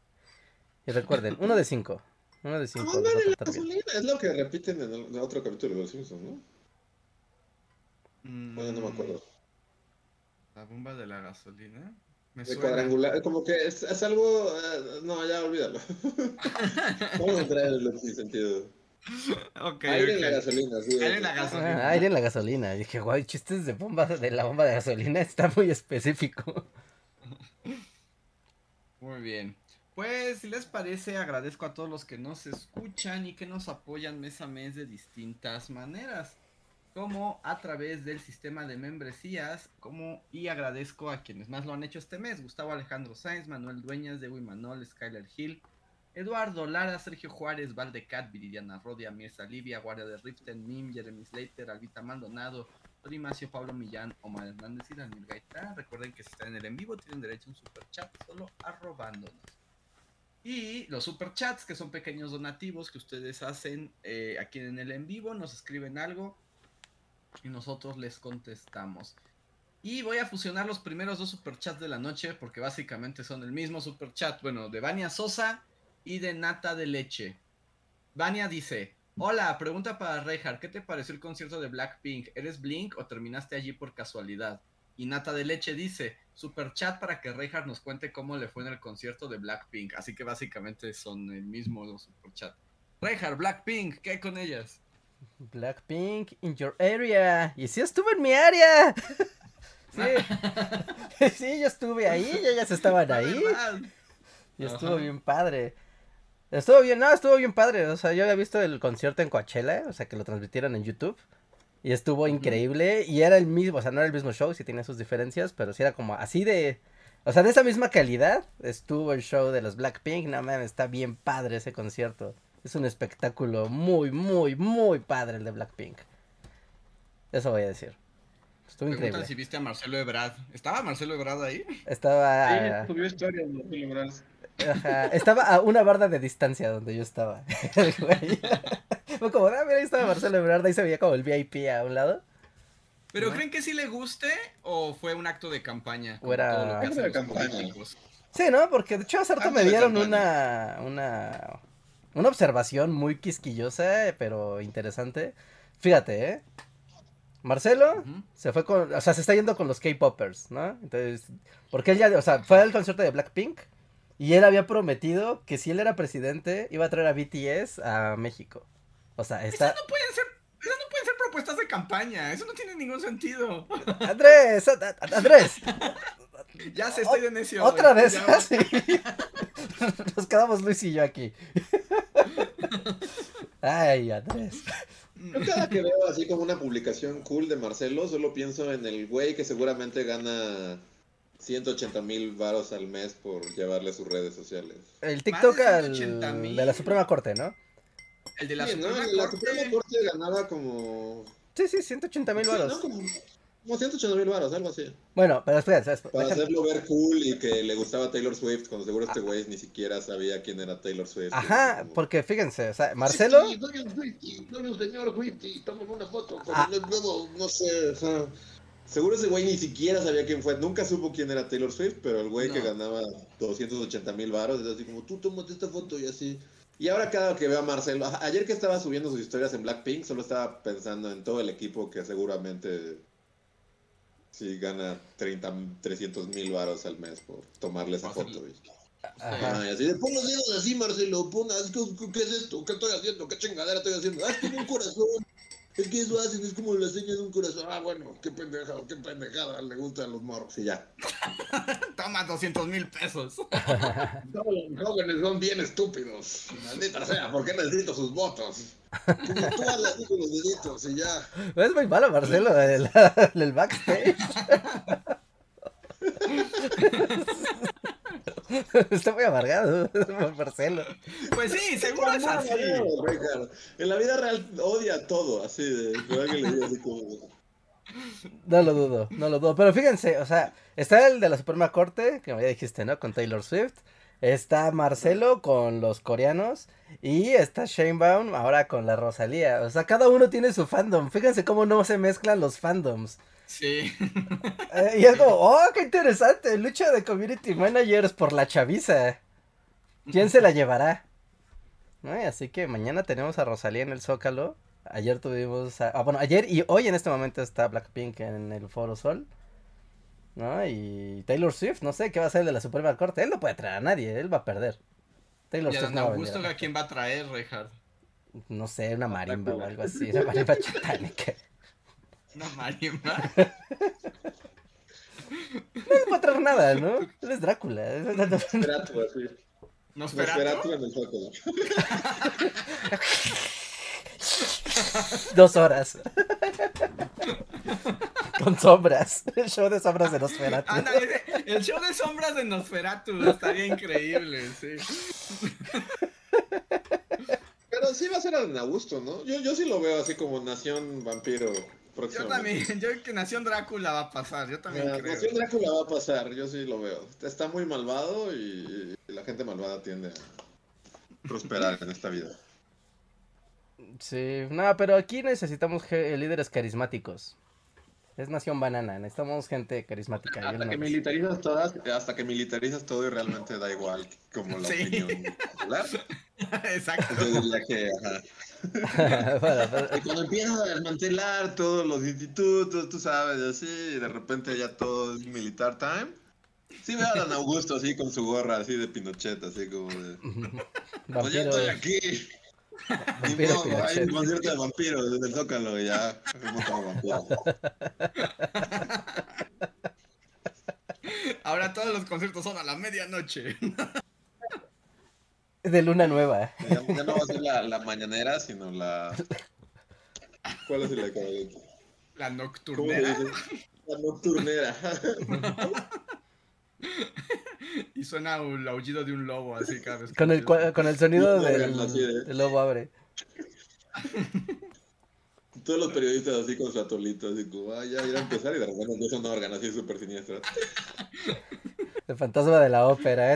Y recuerden, 1 de 5. 1 de 5. La bomba de la gasolina es lo que repiten en el otro capítulo de los Simpsons, ¿no? Bueno, no me acuerdo. La bomba de la gasolina. Me suena. Cuadrangular, como que es algo... no, ya olvídalo. Vamos a entrar en el sentido. Aire en la gasolina, sí. Aire en la gasolina. Dije, guay, chistes de la bomba de gasolina está muy específico. Muy bien. Pues, si les parece, agradezco a todos los que nos escuchan y que nos apoyan mes a mes de distintas maneras, como a través del sistema de membresías, y agradezco a quienes más lo han hecho este mes: Gustavo Alejandro Sáenz, Manuel Dueñas, Dewi Manol, Skyler Hill, Eduardo Lara, Sergio Juárez, Valdecat, Viridiana Rodia, Mirza Livia, Guardia de Riften, Nim, Jeremy Slater, Albita Maldonado, Primacio, Pablo Millán, Omar Hernández y Daniel Gaitán. Recuerden que si están en el en vivo tienen derecho a un superchat solo arrobándonos. Y los superchats, que son pequeños donativos que ustedes hacen aquí en el en vivo, nos escriben algo y nosotros les contestamos. Y voy a fusionar los primeros 2 superchats de la noche, porque básicamente son el mismo superchat. Bueno, de Vania Sosa y de Nata de Leche. Vania dice: hola, pregunta para Reinhardt, ¿qué te pareció el concierto de Blackpink? ¿Eres Blink o terminaste allí por casualidad? Y Nata de Leche dice: superchat para que Reinhardt nos cuente cómo le fue en el concierto de Blackpink. Así que básicamente son el mismo superchat. Reinhardt, Blackpink, ¿qué hay con ellas? Blackpink in your area. Y sí estuve en mi área. Sí, sí, yo estuve ahí, ellas estaban ahí. Y estuvo bien padre. Estuvo bien padre. O sea, yo había visto el concierto en Coachella, o sea, que lo transmitieron en YouTube. Y estuvo increíble. Y era el mismo, o sea, no era el mismo show, sí tenía sus diferencias, pero sí era como así de... O sea, de esa misma calidad estuvo el show de los Blackpink. No mames, está bien padre ese concierto. Es un espectáculo muy, muy, muy padre el de Blackpink. Eso voy a decir. Estuvo increíble. Si viste a Marcelo Ebrard. ¿Estaba Marcelo Ebrard ahí? Estaba... Sí, subió historias de Marcelo Ebrard. Ajá. Estaba a una barda de distancia donde yo estaba. Fue como, ah, mira, ahí estaba Marcelo Ebrard, ahí se veía como el VIP a un lado. ¿Pero no creen que sí le guste o fue un acto de campaña? O era acto de campaña. Políticos. Sí, ¿no? Porque de hecho hace rato me dieron una observación muy quisquillosa, pero interesante. Fíjate, ¿eh? Marcelo se fue con... O sea, se está yendo con los K-Poppers, ¿no? Entonces, porque él ya... O sea, fue al concierto de Blackpink y él había prometido que si él era presidente iba a traer a BTS a México. O sea, está... Esas no pueden ser propuestas de campaña. Eso no tiene ningún sentido. Andrés. Ya se estoy de necio. Otra vez. Sí. Nos quedamos Luis y yo aquí. Ay, Andrés. Yo cada que veo así como una publicación cool de Marcelo, solo pienso en el güey que seguramente gana 180,000 varos al mes por llevarle sus redes sociales. El TikTok de la Suprema Corte, ¿no? El de la, sí, Suprema, ¿no? La Corte... Suprema Corte ganaba como... Sí, sí, 180,000 varos. Sí, ¿no? Como 180,000 varos, algo así. Bueno, pero espérate. Para hacerlo ver cool y que le gustaba Taylor Swift, cuando seguro este güey ni siquiera sabía quién era Taylor Swift. Ajá, como... porque fíjense, o sea, Marcelo... Sí, doy un señor Swift y tomo una foto, pero no sé, o sea... Seguro ese güey ni siquiera sabía quién fue, nunca supo quién era Taylor Swift, pero el güey que ganaba 280,000 varos, es así como, tú tómate esta foto y así... Y ahora cada que veo a Marcelo, ayer que estaba subiendo sus historias en Blackpink, solo estaba pensando en todo el equipo que seguramente sí gana 300,000 varos al mes por tomarle esa foto. Y así de, pon los dedos así, Marcelo, ¿qué es esto? ¿Qué estoy haciendo? ¿Qué chingadera estoy haciendo? Ah, es como un corazón, es que eso hacen, es como la seña de un corazón. Ah, bueno, qué pendejada, le gustan los morros y ya. Toma 200,000 pesos. Los jóvenes son bien estúpidos. Maldita sea, ¿por qué necesito sus votos? Como tú hablas con los deditos y ya. Es muy malo Marcelo del backstage. Está muy amargado, Marcelo. Pues sí, seguro es así. En la vida real odia todo, así de que le diga así como... No lo dudo, pero fíjense, o sea, está el de la Suprema Corte, que ya dijiste, ¿no? Con Taylor Swift, está Marcelo con los coreanos y está Sheinbaum ahora con la Rosalía. O sea, cada uno tiene su fandom, fíjense cómo no se mezclan los fandoms. Sí. Y es como, oh, qué interesante, lucha de community managers por la chaviza. ¿Quién se la llevará? ¿No? Así que mañana tenemos a Rosalía en el Zócalo. Ayer tuvimos, ayer y hoy en este momento está Blackpink en el Foro Sol, ¿no? Y Taylor Swift, no sé qué va a hacer de la Suprema Corte, él no puede traer a nadie, él va a perder. Taylor Swift no va a venir. ¿Y a Don Augusto a quién va a traer, Rejard? No sé, una marimba o algo así, una marimba chatánica. ¿Una marimba? No le puede traer nada, ¿no? Él es Drácula. Nosferatu, así. Nosferatu en el Zócalo. 2 horas. Con sombras. El show de sombras de Nosferatu. Ándale, el show de sombras de Nosferatu estaría increíble, sí. Pero sí va a ser a Don Augusto, ¿no? Yo sí lo veo así como Nación Vampiro. Yo también, yo que Nación Drácula va a pasar, yo también creo. Nación Drácula va a pasar, yo sí lo veo. Está muy malvado y la gente malvada tiende a prosperar en esta vida. Sí, no, pero aquí necesitamos líderes carismáticos. Es Nación Banana, necesitamos gente carismática. Hasta que militarizas todas, hasta que militarizas todo y realmente da igual como la opinión popular. Exacto. Y cuando empiezas a desmantelar todos los institutos, tú sabes, así, y de repente ya todo es militar time. Sí veo a Don Augusto así con su gorra así de Pinochet, así como de... Pues ya estoy aquí. Vampiro, no, hay un concierto de vampiros desde el Zócalo y ya ahora todos los conciertos son a la medianoche de luna nueva. Ya no va a ser la mañanera, sino la... ¿Cuál es la que... La nocturnera. La nocturnera. Y suena el aullido de un lobo así cada vez. Con el sonido del lobo abre. Todos los periodistas así con su atolito, así como, ya irá a empezar y de repente empieza un órgano así súper siniestro. El fantasma de la ópera.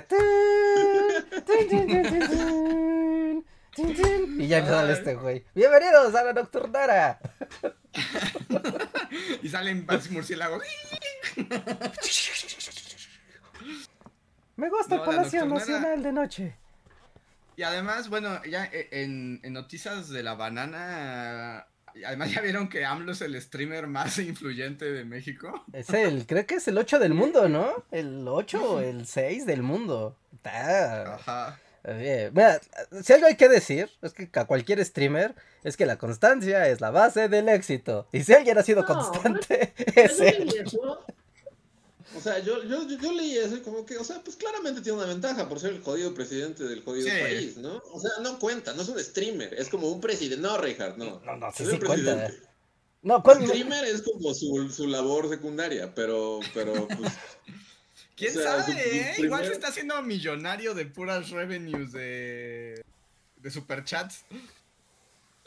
Y ya sale este güey. ¡Bienvenidos a la nocturnara! Y salen varios murciélagos. Me gusta el Palacio Nacional de noche. Y además, bueno, ya en noticias de la banana... Además, ¿ya vieron que AMLO es el streamer más influyente de México? Es el, creo que es el 8 del mundo, ¿no? El 8 o el 6 del mundo. Ajá. Bien. Mira, si algo hay que decir, es que a cualquier streamer, es que la constancia es la base del éxito. Y si alguien ha sido constante, es él. O sea, yo leí eso y como que, o sea, pues claramente tiene una ventaja por ser el jodido presidente del jodido país, ¿no? O sea, no cuenta, no es un streamer, es como un presidente. No, Reinhardt, no. No, sí, sí cuenta. No, pues... El streamer es como su labor secundaria, pero pues... ¿Quién sabe, primer... Igual se está haciendo millonario de puras revenues de superchats.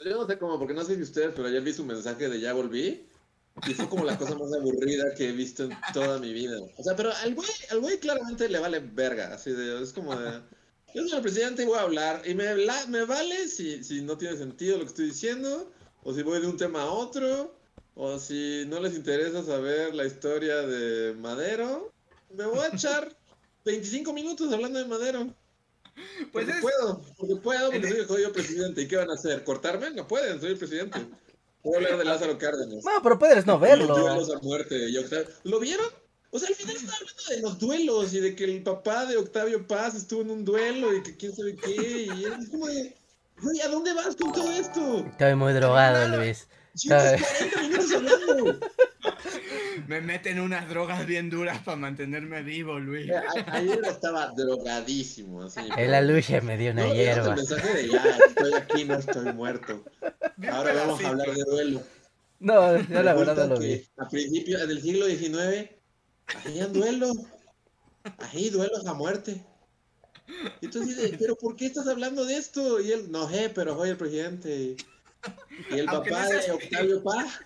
Yo no sé cómo, porque no sé si ustedes, pero ayer vi su mensaje de ya volví. Y fue como la cosa más aburrida que he visto en toda mi vida. O sea, pero al güey claramente le vale verga. Así de, es como de... Yo soy el presidente y voy a hablar. Y me vale si no tiene sentido lo que estoy diciendo. O si voy de un tema a otro. O si no les interesa saber la historia de Madero. Me voy a echar 25 minutos hablando de Madero. Pues porque puedo, porque soy el jodido presidente. ¿Y qué van a hacer? ¿Cortarme? No pueden, soy el presidente. Voy a hablar de Lázaro Cárdenas. No, pero puedes no verlo. Los duelos a muerte. ¿Lo vieron? O sea, al final estaba hablando de los duelos y de que el papá de Octavio Paz estuvo en un duelo y que quién sabe qué. Y es como de, güey, ¿a dónde vas con todo esto? Estoy muy drogado, Luis. Llevas 40 minutos hablando. Me meten unas drogas bien duras para mantenerme vivo, Luis. Ayer estaba drogadísimo. Así. En la lucha me dio una hierba. El mensaje de ya, estoy aquí, no estoy muerto. Ahora vamos a hablar de duelo. No, yo la verdad no lo vi. A principios del siglo XIX, hacían duelo. Ahí duelos a muerte. Y tú dices, ¿pero por qué estás hablando de esto? Y él, no sé, pero soy el presidente. Y el papá de Octavio Paz.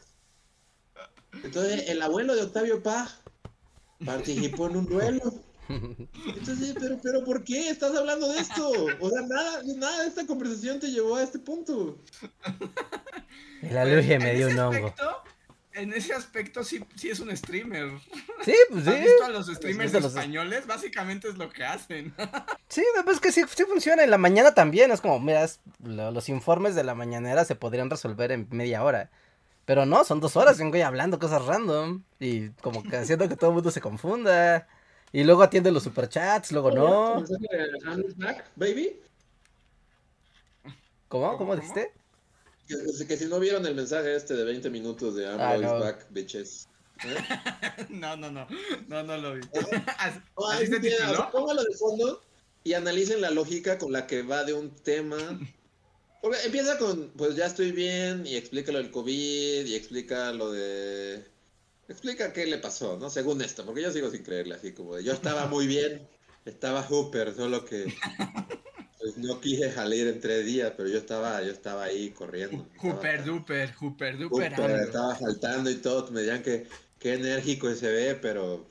Entonces, el abuelo de Octavio Paz participó en un duelo. Entonces, pero ¿por qué estás hablando de esto? O sea, nada de esta conversación te llevó a este punto. La luz me dio un hongo. En ese aspecto sí es un streamer. Sí, pues sí. ¿Has visto a los streamers españoles? Básicamente es lo que hacen. Sí, es que sí funciona. En la mañana también. Es como, mira, los informes de la mañanera se podrían resolver en media hora. Pero no, son 2 horas de un güey hablando cosas random y como que haciendo que todo el mundo se confunda. Y luego atiende los superchats, luego no. ¿Cómo? ¿Cómo dijiste? Que si no vieron el mensaje este de 20 minutos de AMLO is back, bitches. ¿Eh? No lo vi. Así se tituló. Póngalo de fondo y analicen la lógica con la que va de un tema... Porque empieza con, pues ya estoy bien, y explica lo del COVID, y explica lo de... Explica qué le pasó, ¿no? Según esto, porque yo sigo sin creerle, así como de, yo estaba muy bien, estaba súper, solo que pues, no quise salir en 3 días, pero yo estaba ahí corriendo. Súper duper. Estaba saltando y todo, me decían que qué enérgico se ve, pero... O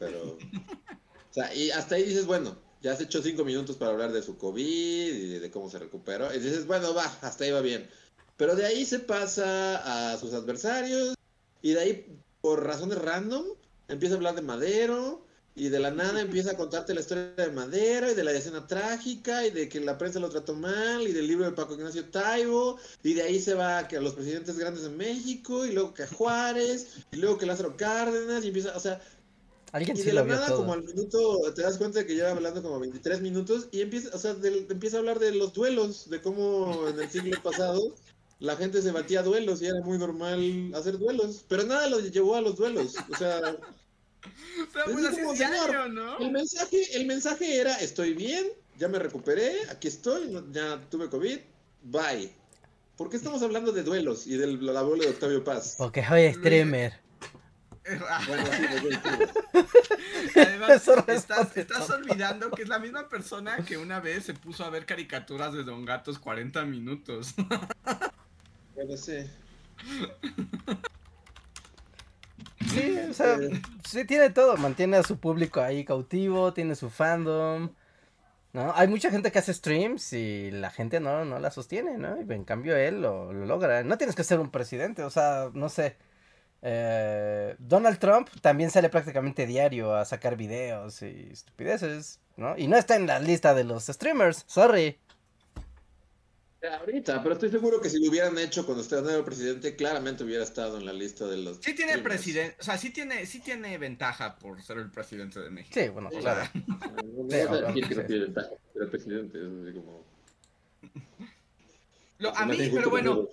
sea, y hasta ahí dices, bueno... Ya has hecho 5 minutos para hablar de su COVID y de cómo se recuperó. Y dices, bueno, va, hasta ahí va bien. Pero de ahí se pasa a sus adversarios. Y de ahí, por razones random, empieza a hablar de Madero. Y de la nada empieza a contarte la historia de Madero. Y de la escena trágica. Y de que la prensa lo trató mal. Y del libro de Paco Ignacio Taibo. Y de ahí se va a los presidentes grandes de México. Y luego que a Juárez. Y luego que Lázaro Cárdenas. Y empieza, o sea... Alguien y de la nada, como al minuto, te das cuenta de que lleva hablando como 23 minutos y empieza, o sea, empieza a hablar de los duelos, de cómo en el siglo pasado la gente se batía a duelos y era muy normal hacer duelos, pero nada lo llevó a los duelos, o sea... Pero pues así como, diario, ¿no? El mensaje era, estoy bien, ya me recuperé, aquí estoy, ya tuve COVID, bye. ¿Por qué estamos hablando de duelos y del abuelo de Octavio Paz? Porque soy streamer. Bueno, sí. Además, estás olvidando que es la misma persona que una vez se puso a ver caricaturas de Don Gatos 40 minutos. Bueno, sí. Sí, o sea, sí tiene todo. Mantiene a su público ahí cautivo, tiene su fandom. ¿no? Hay mucha gente que hace streams y la gente no la sostiene, ¿no? Y en cambio él lo logra. No tienes que ser un presidente, o sea, no sé. Donald Trump también sale prácticamente diario a sacar videos y estupideces, ¿no? Y no está en la lista de los streamers, sorry. Ahorita, pero estoy seguro que si lo hubieran hecho cuando usted era presidente, claramente hubiera estado en la lista de los... Sí tiene presidente, o sea, sí tiene ventaja por ser el presidente de México. Sí, bueno, claro. A mí, pero bueno...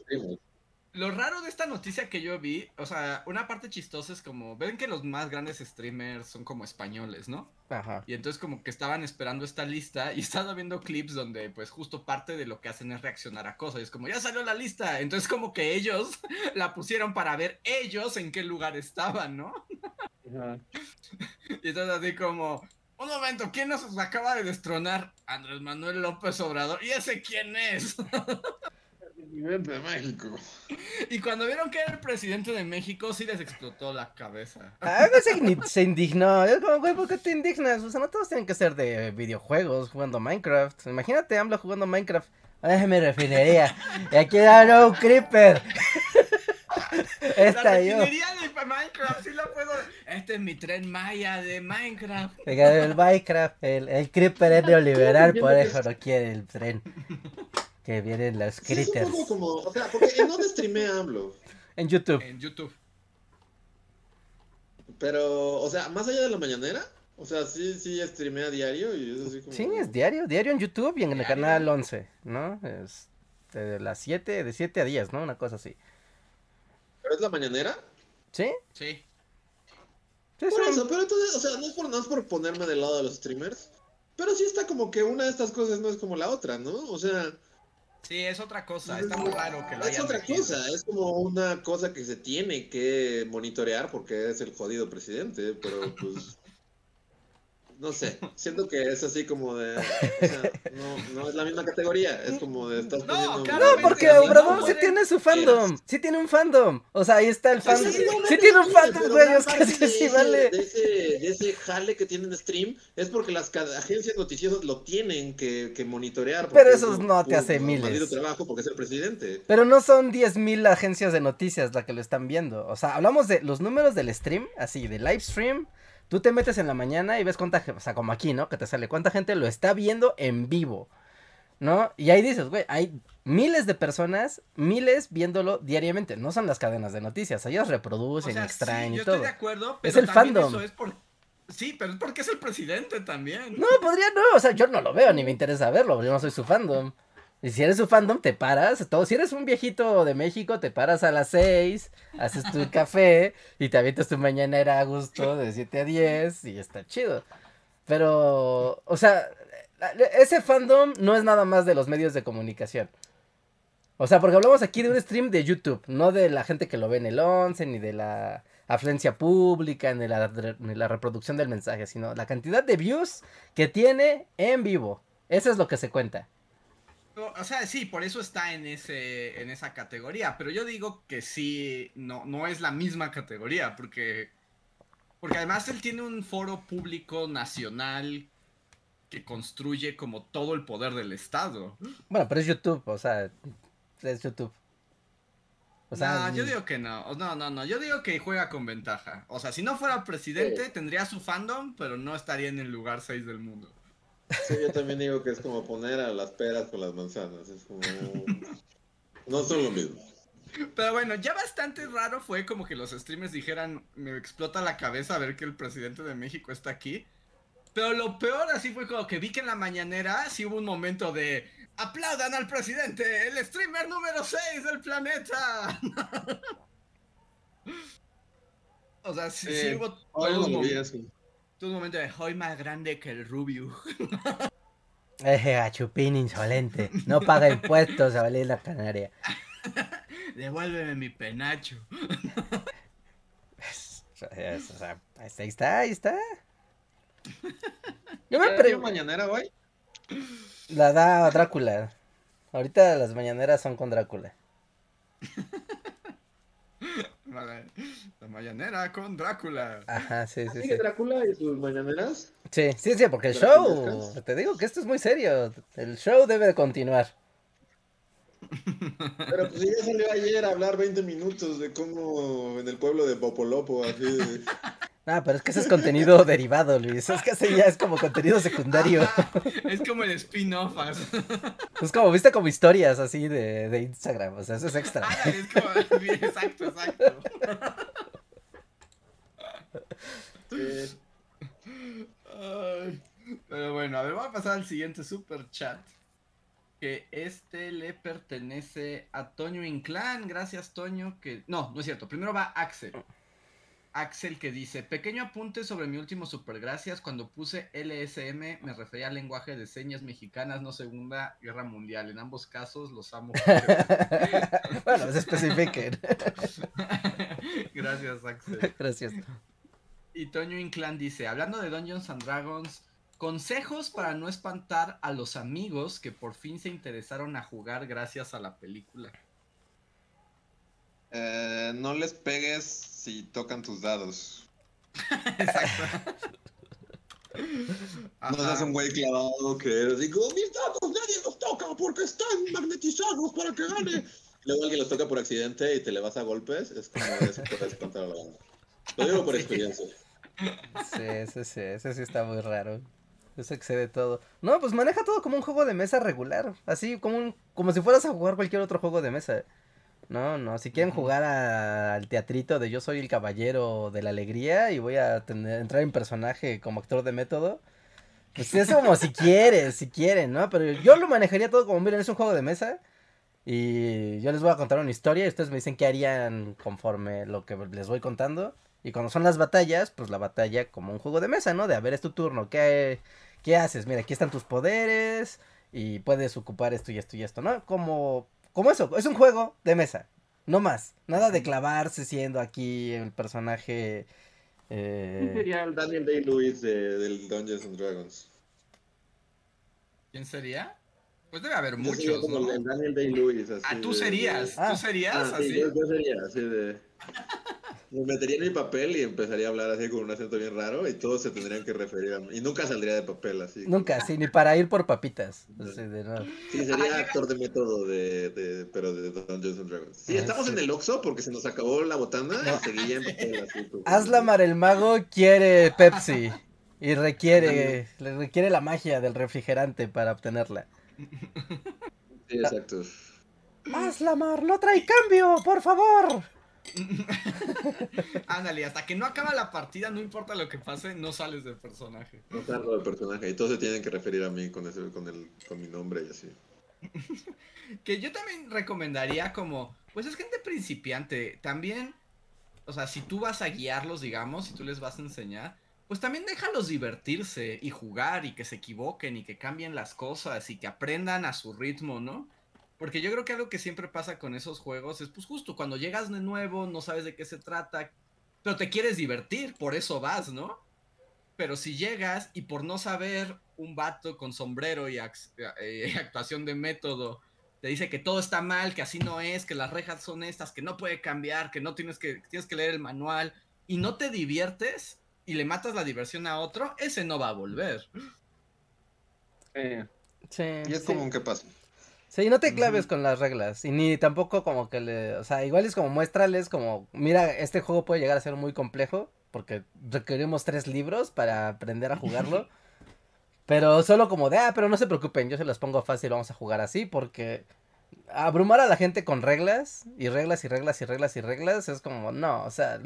Lo raro de esta noticia que yo vi, o sea, una parte chistosa es como... Ven que los más grandes streamers son como españoles, ¿no? Ajá. Y entonces como que estaban esperando esta lista y estaban viendo clips donde pues justo parte de lo que hacen es reaccionar a cosas. Y es como, ya salió la lista. Entonces como que ellos la pusieron para ver ellos en qué lugar estaban, ¿no? Ajá. Y entonces así como... Un momento, ¿quién nos acaba de destronar? Andrés Manuel López Obrador. ¿Y ese quién es? Presidente de México. Y cuando vieron que era el presidente de México, sí les explotó la cabeza. Ah, no se indignó. Es como, güey, ¿por qué te indignas? O sea, no todos tienen que ser de videojuegos jugando Minecraft. Imagínate AMLO jugando Minecraft. Ah, me refinería. Y aquí era un creeper. La refinería de Minecraft, sí la puedo. Este es mi tren maya de Minecraft. El Minecraft, el creeper es neoliberal, por eso no quiere el tren. Que vienen las critters. Sí, es un poco como, o sea, porque ¿en dónde streamea AMLO? En YouTube. En YouTube. Pero, o sea, más allá de la mañanera, o sea, sí streamea diario y es así como... Sí, es diario en YouTube y en el canal 11, ¿no? Es de las 7, de 7 a 10, ¿no? Una cosa así. ¿Pero es la mañanera? Sí. Sí. Por eso, pero entonces, o sea, no es por ponerme del lado de los streamers, pero sí está como que una de estas cosas no es como la otra, ¿no? O sea... Sí, es otra cosa, está muy raro que lo hayan cosa, es como una cosa que se tiene que monitorear porque es el jodido presidente, pero pues... No sé, siento que es así como de... O sea, no es la misma categoría, es como de... Estás no, claro, no, porque Obrador sí tiene su fandom, sí tiene un fandom, o sea, ahí está el fandom, sí tiene un fandom, güey, es que sí vale... De ese jale que tienen stream, es porque las agencias noticiosas lo tienen que monitorear. Pero eso no te hace miles. Trabajo porque es el presidente. Pero no son 10,000 agencias de noticias las que lo están viendo, o sea, hablamos de los números del stream, así, de live stream... Tú te metes en la mañana y ves cuánta gente, o sea, como aquí, ¿no? Que te sale cuánta gente lo está viendo en vivo, ¿no? Y ahí dices, güey, hay miles de personas, miles viéndolo diariamente. No son las cadenas de noticias, ellos reproducen, o sea, extraen sí, y todo. Yo estoy de acuerdo, pero es el fandom. Eso es por... Sí, pero es porque es el presidente también. No, podría no, o sea, yo no lo veo, ni me interesa verlo, yo no soy su fandom. Y si eres su fandom, te paras, todo. Si eres un viejito de México, te paras a las 6, haces tu café y te avientas tu mañanera a gusto de 7 a 10 y está chido. Pero, o sea, ese fandom no es nada más de los medios de comunicación. O sea, porque hablamos aquí de un stream de YouTube, no de la gente que lo ve en el 11, ni de la afluencia pública, ni la reproducción del mensaje, sino la cantidad de views que tiene en vivo. Eso es lo que se cuenta. O sea, sí, por eso está en esa categoría, pero yo digo que sí, no es la misma categoría, porque además él tiene un foro público nacional que construye como todo el poder del Estado. Bueno, pero es YouTube, o sea, es YouTube. O sea, no, yo digo que no, yo digo que juega con ventaja. O sea, si no fuera presidente, tendría su fandom, pero no estaría en el lugar 6 del mundo. Sí, yo también digo que es como poner a las peras con las manzanas, es como... No son lo mismo. Pero bueno, ya bastante raro fue como que los streamers dijeran, me explota la cabeza ver que el presidente de México está aquí. Pero lo peor así fue como que vi que en la mañanera sí hubo un momento de... ¡Aplaudan al presidente! ¡El streamer número 6 del planeta! O sea, sí hubo... un momento de hoy más grande que el Rubio. Ese gachupín insolente. No paga impuestos a valer la Canaria. Devuélveme mi penacho. Ahí está. Yo me pregunto. ¿Mañanera hoy? La da Drácula. Ahorita las mañaneras son con Drácula. La mañanera con Drácula. Ajá, sí, sí. ¿Sigue Drácula y sus mañaneras? Sí, sí, sí, porque el show. Te digo que esto es muy serio. El show debe de continuar. Pero pues ya salió ayer a hablar 20 minutos de cómo en el pueblo de Popolopo, así de... Ah, pero es que ese es contenido derivado, Luis. Es que ese ya es como contenido secundario. Ajá, es como el spin-off. Es como, viste, como historias así de Instagram, o sea, eso es extra. Ah, es como, bien, exacto, exacto. Ay, pero bueno, a ver, voy a pasar al siguiente super chat. Que este le pertenece a Toño Inclán. Gracias, Toño. Que... No, no es cierto. Primero va Axel. Axel que dice: pequeño apunte sobre mi último supergracias. Cuando puse LSM me refería al lenguaje de señas mexicanas, no Segunda Guerra Mundial. En ambos casos los amo. Bueno, se especifiquen. Gracias, Axel. Gracias. Y Toño Inclán dice: hablando de Dungeons and Dragons, consejos para no espantar a los amigos que por fin se interesaron a jugar gracias a la película. No les pegues si tocan tus dados. Exacto. No seas un güey clavado que digo, mis dados nadie los toca porque están magnetizados para que gane. Luego alguien los toca por accidente y te le vas a golpes. Es como eso que puedes espantar a la banda. Lo digo por experiencia. Sí, ese sí está muy raro. Eso excede todo. No, pues maneja todo como un juego de mesa regular. Así como como si fueras a jugar cualquier otro juego de mesa. No, si quieren jugar al teatrito de yo soy el caballero de la alegría y voy a entrar en personaje como actor de método, pues es como si quieren, ¿no? Pero yo lo manejaría todo como, miren, es un juego de mesa y yo les voy a contar una historia y ustedes me dicen qué harían conforme lo que les voy contando. Y cuando son las batallas, pues la batalla como un juego de mesa, ¿no? De a ver, es tu turno, ¿qué haces? Mira, aquí están tus poderes y puedes ocupar esto y esto y esto, ¿no? Como eso, es un juego de mesa, no más. Nada de clavarse siendo aquí el personaje... ¿Quién sería el Daniel Day-Lewis del Dungeons and Dragons? ¿Quién sería? Pues debe haber muchos, como, ¿no? El Daniel Day-Lewis, así. Ah, tú serías así. Sí, yo sería así de... Me metería en mi papel y empezaría a hablar así con un acento bien raro y todos se tendrían que referir a mí. Y nunca saldría de papel así. Nunca, como... sí, ni para ir por papitas. No. Así de no. Sí, sería actor de método, pero de Dungeons and Dragons. Sí, estamos en el Oxxo porque se nos acabó la botana y seguía en papel así. Aslamar el mago quiere Pepsi y le requiere la magia del refrigerante para obtenerla. Sí, exacto. Aslamar, no trae cambio, por favor. Ándale, hasta que no acaba la partida, no importa lo que pase, no sales del personaje. No salgo del personaje y todos se tienen que referir a mí con mi nombre y así. Que yo también recomendaría como, pues es gente principiante, también, o sea, si tú vas a guiarlos, digamos, si tú les vas a enseñar, pues también déjalos divertirse y jugar y que se equivoquen y que cambien las cosas y que aprendan a su ritmo, ¿no? Porque yo creo que algo que siempre pasa con esos juegos es, pues justo, cuando llegas de nuevo, no sabes de qué se trata, pero te quieres divertir, por eso vas, ¿no? Pero si llegas y por no saber, un vato con sombrero y actuación de método te dice que todo está mal, que así no es, que las rejas son estas, que no puede cambiar, que no tienes que leer el manual, y no te diviertes y le matas la diversión a otro, ese no va a volver. Sí, y es común que pasa. Sí, no te claves con las reglas, y ni tampoco como que o sea, igual es como muéstrales como, mira, este juego puede llegar a ser muy complejo, porque requerimos 3 libros para aprender a jugarlo, pero solo como de, pero no se preocupen, yo se las pongo fácil, vamos a jugar así, porque abrumar a la gente con reglas, y reglas, y reglas, y reglas, y reglas, es como, no, o sea,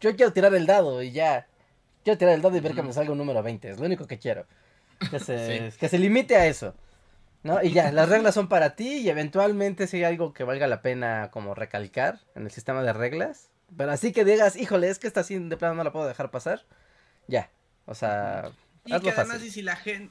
yo quiero tirar el dado, y ya, quiero tirar el dado y ver que me salga un número 20, es lo único que quiero, que se limite a eso. ¿No? Y ya, las reglas son para ti y eventualmente si hay algo que valga la pena como recalcar en el sistema de reglas, pero así que digas, híjole, es que esta sí de plano no la puedo dejar pasar, ya, o sea, y hazlo que además fácil. Y si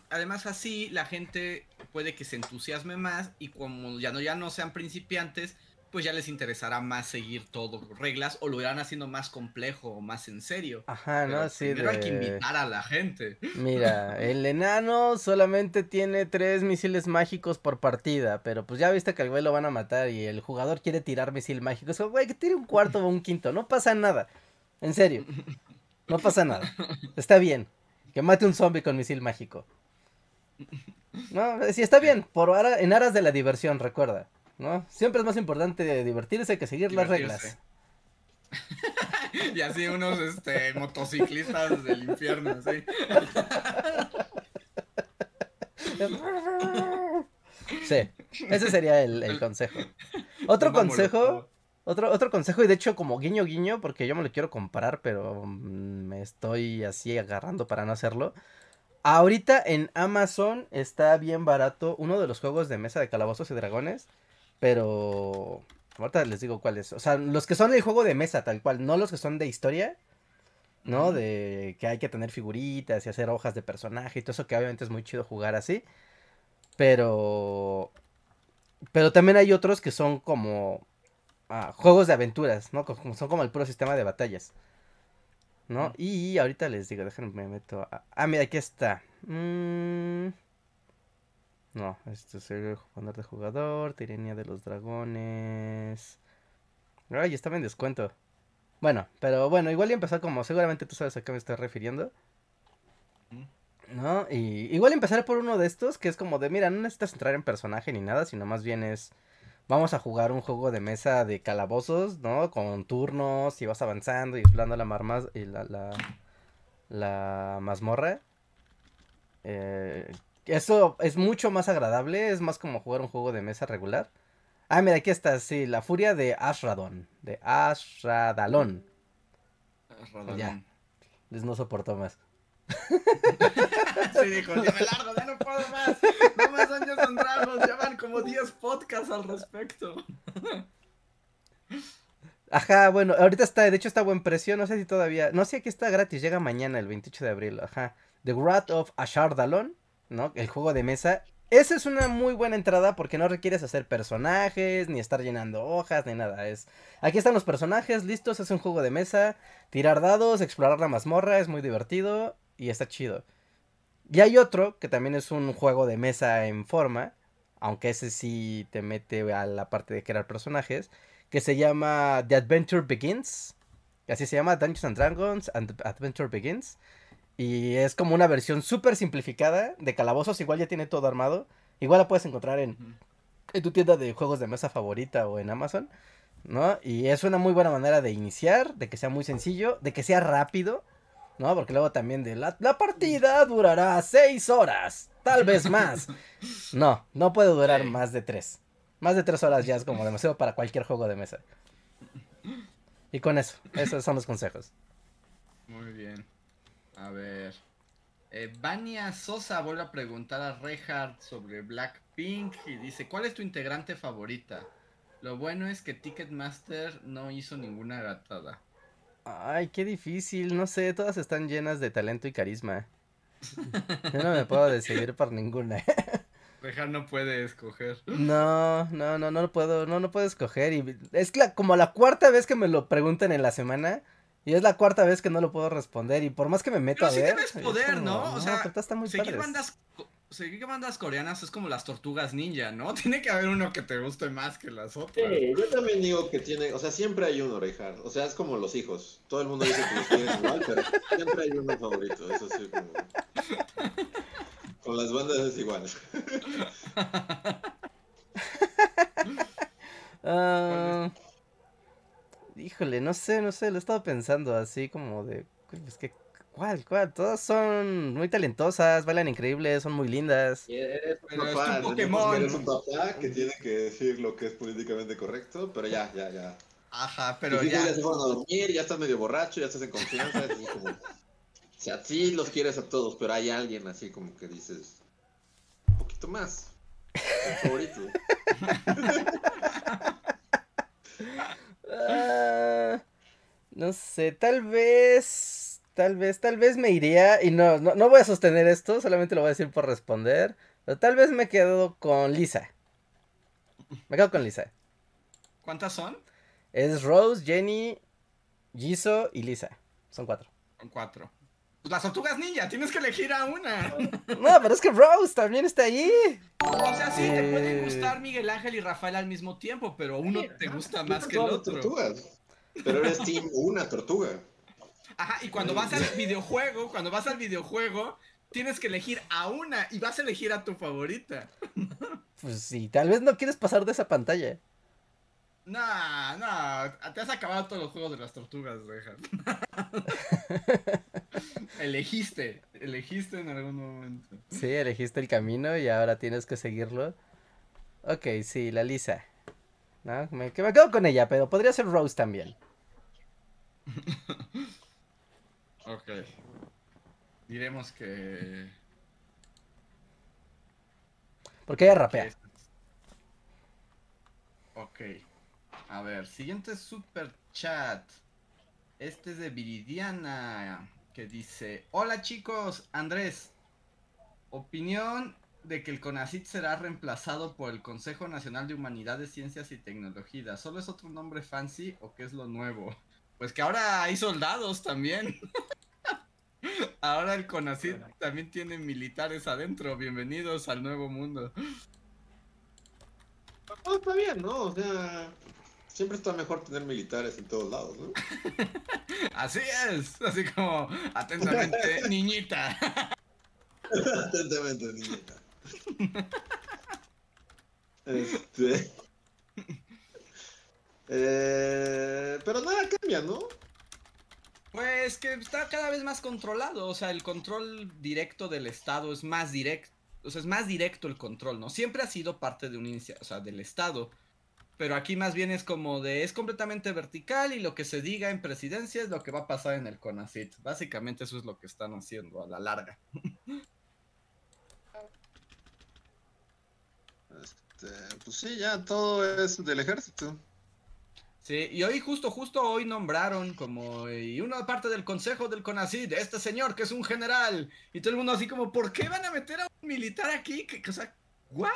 además así la gente puede que se entusiasme más y como ya no sean principiantes, pues ya les interesará más seguir todo reglas o lo irán haciendo más complejo o más en serio. Ajá, pero no, sí. Primero hay que invitar a la gente. Mira, el enano solamente tiene 3 misiles mágicos por partida, pero pues ya viste que al güey lo van a matar y el jugador quiere tirar misil mágico. O sea, güey, que tire un cuarto o un quinto, no pasa nada. En serio, no pasa nada. Está bien, que mate un zombie con misil mágico. No, sí, está bien, en aras de la diversión, recuerda. ¿No? Siempre es más importante divertirse que seguir las reglas. Y así unos motociclistas del infierno, sí. Sí, ese sería el consejo. Otro consejo, y de hecho como guiño guiño, porque yo me lo quiero comprar, pero me estoy así agarrando para no hacerlo. Ahorita en Amazon está bien barato uno de los juegos de mesa de Calabozos y Dragones, pero ahorita les digo cuáles. O sea, los que son el juego de mesa tal cual, no los que son de historia, ¿no? De que hay que tener figuritas y hacer hojas de personaje y todo eso, que obviamente es muy chido jugar así. Pero también hay otros que son como juegos de aventuras, ¿no? Son como el puro sistema de batallas, ¿no? Y ahorita les digo, déjenme meto a... Ah, mira, aquí está. No, esto es el andar de jugador, tiranía de los dragones. Ay, estaba en descuento. Bueno, pero bueno, igual y empezar como... Seguramente tú sabes a qué me estoy refiriendo, ¿no? Y igual empezar por uno de estos, que es como de, mira, no necesitas entrar en personaje ni nada, sino más bien es... Vamos a jugar un juego de mesa de calabozos, ¿no? Con turnos y vas avanzando y explorando la mazmorra. Eso es mucho más agradable, es más como jugar un juego de mesa regular. Ah, mira, aquí está, sí, la furia de Ashardalon. Ya, les no soportó más. Sí, dijo, ya me largo, ya no puedo más. No más Dungeons and Dragons, ya van como 10 podcasts al respecto. Ajá, bueno, ahorita está, de hecho está a buen precio, no sé si todavía, no sé, aquí está gratis, llega mañana el 28 de abril, ajá. The Wrath of Ashardalon, ¿no? El juego de mesa. Esa es una muy buena entrada porque no requieres hacer personajes, ni estar llenando hojas, ni nada. Aquí están los personajes listos, es un juego de mesa, tirar dados, explorar la mazmorra, es muy divertido y está chido. Y hay otro que también es un juego de mesa en forma, aunque ese sí te mete a la parte de crear personajes, que se llama The Adventure Begins, así se llama, Dungeons and Dragons and The Adventure Begins. Y es como una versión súper simplificada de Calabozos, igual ya tiene todo armado. Igual la puedes encontrar en tu tienda de juegos de mesa favorita o en Amazon, ¿no? Y es una muy buena manera de iniciar, de que sea muy sencillo, de que sea rápido, ¿no? Porque luego también de la partida durará 6 horas, tal vez más. No puede durar más de 3. Más de 3 horas ya es como demasiado para cualquier juego de mesa. Y con eso, esos son los consejos. Muy bien. A ver, Vania Sosa vuelve a preguntar a Reinhardt sobre Blackpink y dice, ¿cuál es tu integrante favorita? Lo bueno es que Ticketmaster no hizo ninguna gatada. Ay, qué difícil, no sé, todas están llenas de talento y carisma. Yo no me puedo decidir por ninguna. Reinhardt no puede escoger. No puedo escoger. Y es como la cuarta vez que me lo preguntan en la semana. Y es la cuarta vez que no lo puedo responder, y por más que me meto a ver... Pero sí debes poder, como, ¿no? O sea, está muy seguir bandas coreanas es como las tortugas ninja, ¿no? Tiene que haber uno que te guste más que las otras. Sí, yo también digo que tiene... O sea, siempre hay uno, Reinhardt. O sea, es como los hijos. Todo el mundo dice que los quieren igual, pero siempre hay uno favorito. Eso sí, como... Con las bandas es igual. Híjole, no sé, lo he estado pensando así como de, pues que, ¿cuál? Todas son muy talentosas, bailan increíbles, son muy lindas. Es un Pokémon. Es un papá que tiene que decir lo que es políticamente correcto, pero ya. Ajá, pero ya. Ya se fueron a dormir, ya estás medio borracho, ya estás en confianza, es como, o sea, sí los quieres a todos, pero hay alguien así como que dices, un poquito más, tu favorito. No sé, tal vez me iría, y no voy a sostener esto, solamente lo voy a decir por responder, pero tal vez me quedo con Lisa. ¿Cuántas son? Es Rose, Jenny, Jisoo y Lisa. Son 4. Son 4. Pues las tortugas ninja, tienes que elegir a una. No, pero es que Rose también está ahí. O sea, sí, te pueden gustar Miguel Ángel y Rafael al mismo tiempo, pero uno te gusta más que el otro. Tortugas. Pero eres team una tortuga. Ajá, y cuando vas al videojuego, tienes que elegir a una y vas a elegir a tu favorita. Pues sí, tal vez no quieres pasar de esa pantalla. Nah, nah, te has acabado todos los juegos de las tortugas, deja. Elegiste en algún momento. Sí, elegiste el camino y ahora tienes que seguirlo. Ok, sí, la Lisa. No, me quedo con ella, pero podría ser Rose también. Ok. Diremos que... porque ella rapea. Ok. A ver, siguiente super chat. Este es de Viridiana, que dice: hola chicos, Andrés, opinión de que el CONACYT será reemplazado por el Consejo Nacional de Humanidades, Ciencias y Tecnología. ¿Solo es otro nombre fancy o qué es lo nuevo? Pues que ahora hay soldados también. Ahora el CONACYT también tiene militares adentro. Bienvenidos al nuevo mundo. Oh, está bien, ¿no? O sea... siempre está mejor tener militares en todos lados, ¿no? Así es, así como atentamente, niñita. Atentamente, niñita. Pero nada cambia, ¿no? Pues que está cada vez más controlado, o sea, el control directo del Estado es más directo, o sea, es más directo el control, ¿no? Siempre ha sido parte de un o sea, del Estado. Pero aquí más bien es como de, es completamente vertical y lo que se diga en presidencia es lo que va a pasar en el CONACYT. Básicamente eso es lo que están haciendo a la larga. Pues sí, ya todo es del ejército. Sí, y hoy justo hoy nombraron como una parte del consejo del CONACYT, este señor que es un general. Y todo el mundo así como, ¿por qué van a meter a un militar aquí? O sea, ¿what?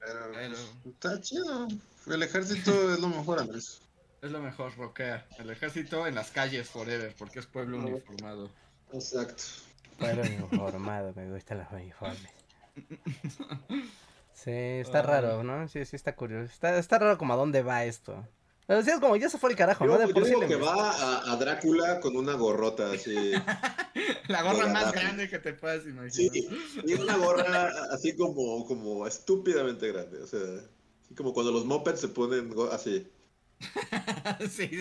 Pero está chido. El ejército es lo mejor, Andrés. Es lo mejor, roquea. El ejército en las calles forever, porque es pueblo uniformado. Exacto. Pueblo uniformado, me gustan los uniformes. Sí, está raro, ¿no? Sí, sí, está curioso. Está raro como a dónde va esto. Pero sí es como, ya se fue el carajo, ¿no? Yo digo que va a Drácula con una gorrota así. La gorra más grande que te puedas imaginar. Sí, y una gorra así como estúpidamente grande. O sea, así como cuando los mopeds se ponen así. Sí.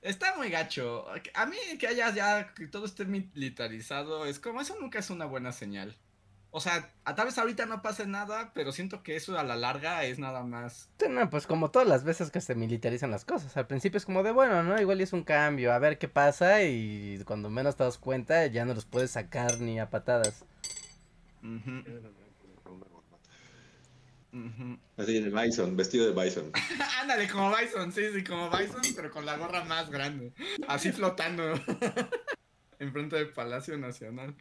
Está muy gacho. A mí que haya ya que todo esté militarizado, es como, eso nunca es una buena señal. O sea, tal vez ahorita no pase nada, pero siento que eso a la larga es nada más... Sí, no, pues como todas las veces que se militarizan las cosas. Al principio es como de, bueno, ¿no? Igual es un cambio, a ver qué pasa, y cuando menos te das cuenta ya no los puedes sacar ni a patadas. Así en el Bison, vestido de Bison. Ándale, como Bison, sí, como Bison, pero con la gorra más grande. Así flotando. Enfrente del Palacio Nacional.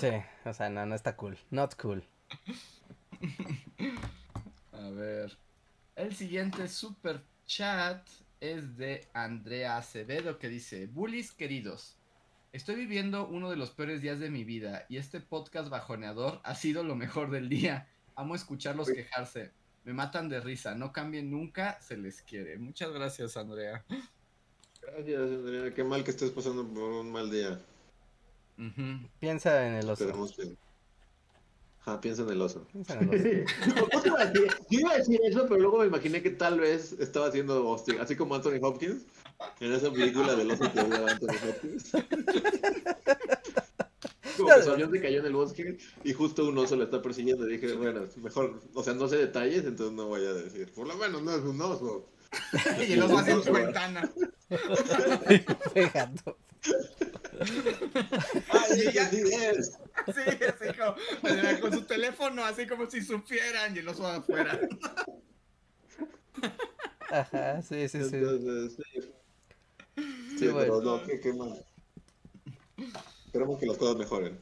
Sí, o sea, no está cool. Not cool. A ver. El siguiente super chat es de Andrea Acevedo, que dice: bullies queridos, estoy viviendo uno de los peores días de mi vida y este podcast bajoneador ha sido lo mejor del día. Amo escucharlos quejarse. Me matan de risa. No cambien nunca, se les quiere. Muchas gracias, Andrea. Gracias, Andrea. Qué mal que estés pasando por un mal día. Piensa en el oso. Piensa en el oso. Yo iba a decir eso, pero luego me imaginé que tal vez estaba haciendo hostia, así como Anthony Hopkins, en esa película del oso que hablaba Anthony Hopkins. Como que su avión se cayó en el bosque y justo un oso le está persiguiendo. Y dije, bueno, mejor, o sea, no sé detalles, entonces no voy a decir. Por lo menos no es un oso. Y el oso hace en su ventana. Pegando. Así como, con su teléfono, así como si supieran, y el oso afuera. Ajá, sí. Entonces, sí, bueno. Pero no, qué mal. Esperemos que las cosas mejoren.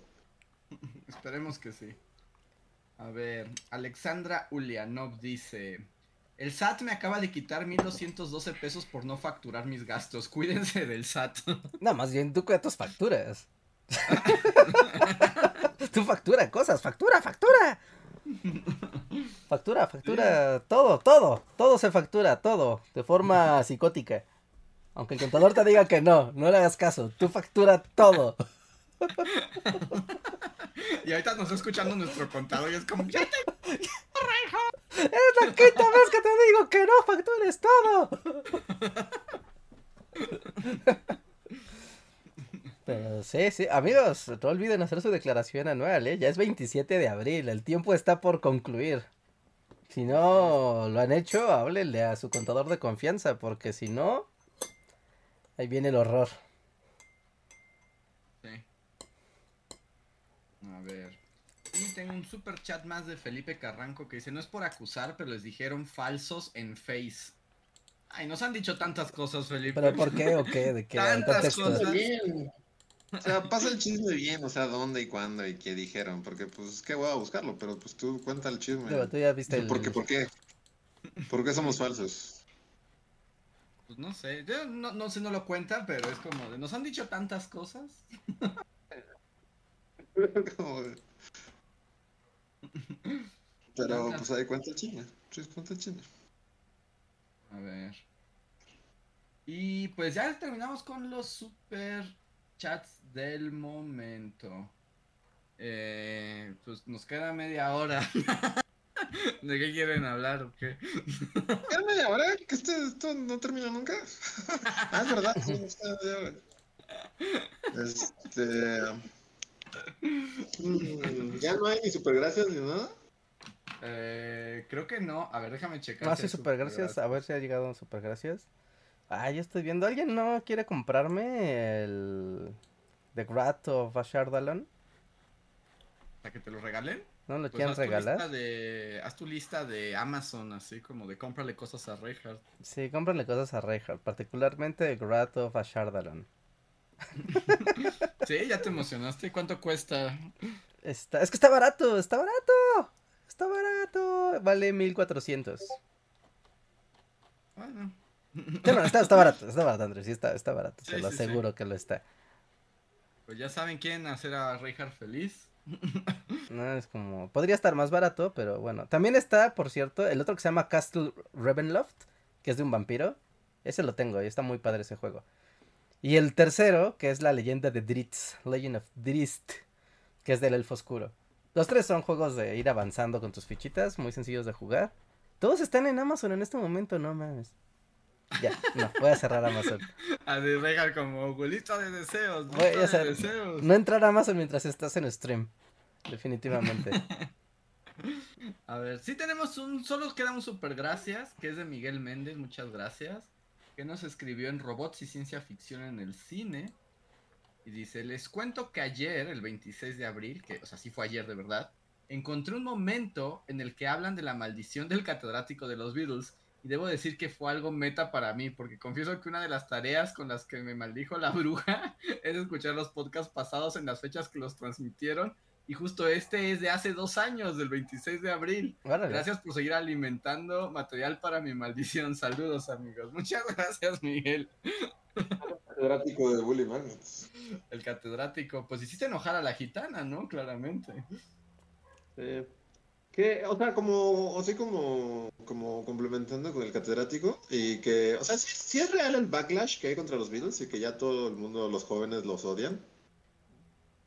Esperemos que sí. A ver, Alexandra Ulianov dice... El SAT me acaba de quitar 1,212 pesos por no facturar mis gastos. Cuídense del SAT. No, más bien tú cuida tus facturas. Tú factura cosas, factura. Factura, todo se factura, todo, de forma psicótica. Aunque el contador te diga que no, no le hagas caso, tú factura todo. Y ahorita nos está escuchando nuestro contador y es como... ¡Ya te... ¡Es la quinta vez que te digo que no factures todo! Pero sí, amigos, no olviden hacer su declaración anual, ¿eh? Ya es 27 de abril, el tiempo está por concluir. Si no lo han hecho, háblenle a su contador de confianza, porque si no, ahí viene el horror. Sí. A ver, y tengo un super chat más de Felipe Carranco que dice, no es por acusar, pero les dijeron falsos en Face. Ay, nos han dicho tantas cosas, Felipe. ¿Pero por qué o qué? ¿De qué? Tantas cosas. Bien. O sea, pasa el chisme bien, o sea, dónde y cuándo y qué dijeron, porque pues qué voy a buscarlo, pero pues tú cuenta el chisme. Pero tú ya viste el... ¿Por qué? ¿Por qué somos falsos? Pues no sé, yo no sé, no lo cuentan, pero es como de, nos han dicho tantas cosas. Como de... Pero pues ahí cuenta el chisme, A ver. Y pues ya terminamos con los super chats del momento. Pues nos queda media hora. ¿De qué quieren hablar o qué? ¿Queda media hora? ¿Que esto no termina nunca? Ah, es verdad. Ya no hay ni super gracias ni nada. Creo que no. A ver, déjame checar. No, si supergracias. A ver si ha llegado un supergracias. Ah, yo estoy viendo. ¿Alguien no quiere comprarme el The Wrath of Ashardalon? ¿Para que te lo regalen? ¿No lo quieren regalar? Haz tu lista de Amazon, así como de cómprale cosas a Reinhardt. Sí, cómprale cosas a Reinhardt. Particularmente The Wrath of Ashardalon. Sí, ya te emocionaste. ¿Cuánto cuesta? Es que está barato, Está barato, vale 1,400. Bueno. Está barato, Andrés, está barato, se lo aseguro que lo está. Pues ya saben quién hacer a Reinhardt feliz. No, es como, podría estar más barato, pero bueno. También está, por cierto, el otro que se llama Castle Ravenloft, que es de un vampiro. Ese lo tengo y está muy padre ese juego. Y el tercero, que es la leyenda de Drizzt, Legend of Drizzt, que es del elfo oscuro. Los tres son juegos de ir avanzando con tus fichitas, muy sencillos de jugar. Todos están en Amazon en este momento, no mames. Ya, no, voy a cerrar Amazon. A Reinhardt como bolita de deseos, deseos. No entrar a Amazon mientras estás en stream, definitivamente. A ver, sí tenemos solo queda un super gracias, que es de Miguel Méndez, muchas gracias. Que nos escribió en Robots y Ciencia Ficción en el Cine. Y dice, les cuento que ayer, el 26 de abril, que, o sea, sí fue ayer de verdad, encontré un momento en el que hablan de la maldición del catedrático de los Beatles, y debo decir que fue algo meta para mí, porque confieso que una de las tareas con las que me maldijo la bruja es escuchar los podcasts pasados en las fechas que los transmitieron, y justo este es de hace 2 años, del 26 de abril. Vale. Gracias por seguir alimentando material para mi maldición. Saludos, amigos. Muchas gracias, Miguel. Catedrático de Bully Magnets. El catedrático, pues hiciste enojar a la gitana, ¿no? Claramente. Que, o sea, como, así como complementando con el catedrático, y que, o sea, sí es real el backlash que hay contra los Beatles y que ya todo el mundo, los jóvenes, los odian.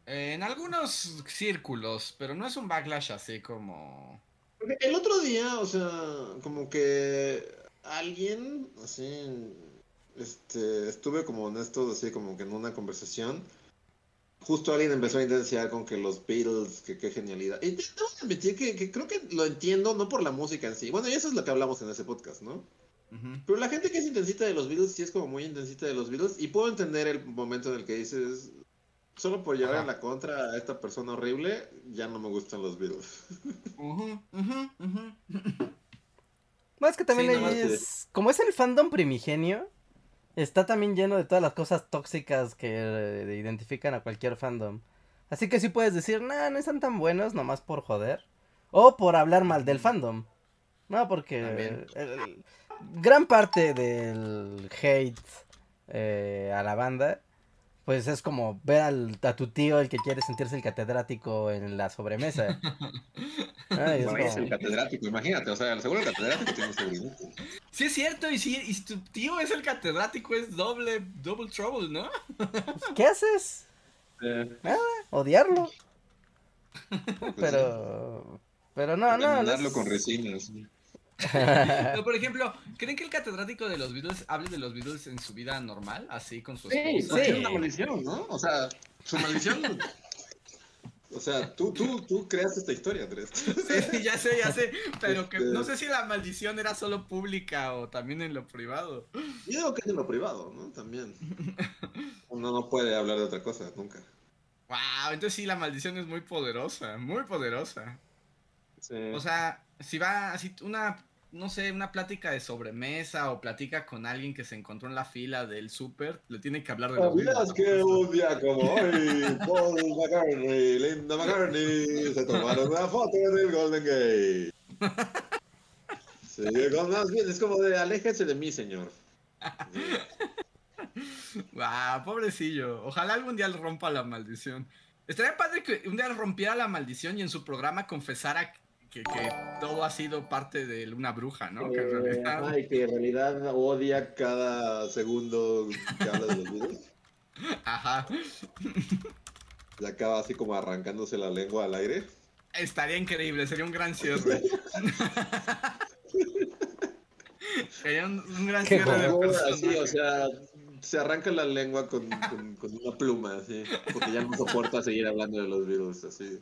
En algunos círculos, pero no es un backlash así como... El otro día, o sea, como que alguien, así... estuve como en esto, así como que en una conversación, justo alguien empezó a intensificar con que los Beatles, que qué genialidad. Y tengo que admitir que creo que lo entiendo, no por la música en sí. Bueno, y eso es lo que hablamos en ese podcast, ¿no? Uh-huh. Pero la gente que es intensita de los Beatles, sí es como muy intensita de los Beatles. Y puedo entender el momento en el que dices, solo por llevar a la contra a esta persona horrible, ya no me gustan los Beatles. Uh-huh, uh-huh, uh-huh. Más que también sí, es... Como es el fandom primigenio, está también lleno de todas las cosas tóxicas que identifican a cualquier fandom. Así que sí puedes decir, no están tan buenos, nomás por joder. o por hablar mal del fandom. No, porque gran parte del hate a la banda, pues es como ver a tu tío, el que quiere sentirse el catedrático en la sobremesa. Ay, bueno, es como... el catedrático, imagínate, o sea, seguro el catedrático tiene seguridad. Sí, es cierto, y si tu tío es el catedrático, es double trouble, ¿no? ¿Qué haces? Nada, odiarlo. Pues pero no, no. Odiarlo con resinas. No, por ejemplo, ¿creen que el catedrático de los Beatles hable de los Beatles en su vida normal? Así con su esposa. Sí, es una maldición, ¿no? O sea, su maldición. O sea, tú creaste esta historia, Andrés. Sí, ya sé. Pero que no sé si la maldición era solo pública o también en lo privado. Yo digo que es en lo privado, ¿no? También. Uno no puede hablar de otra cosa, nunca. Wow, entonces sí, la maldición es muy poderosa, muy poderosa. Sí. O sea, si va así una, no sé, una plática de sobremesa o platica con alguien que se encontró en la fila del súper, le tiene que hablar de los Beatles. Que un día como hoy, Paul McCartney, Linda McCartney se tomaron una foto en el Golden Gate. Sí, más bien es como de aléjense de mí, señor. Wow, pobrecillo. Ojalá algún día le rompa la maldición. Estaría padre que un día rompiera la maldición y en su programa confesara que todo ha sido parte de una bruja, ¿no? Que en realidad... Ay, que en realidad odia cada segundo que habla de los videos. Ajá. Y acaba así como arrancándose la lengua al aire. Estaría increíble, sería un gran cierre. Sería un gran cierre de personas. Sí, o sea... Se arranca la lengua con una pluma, así, porque ya no soporta seguir hablando de los virus, así.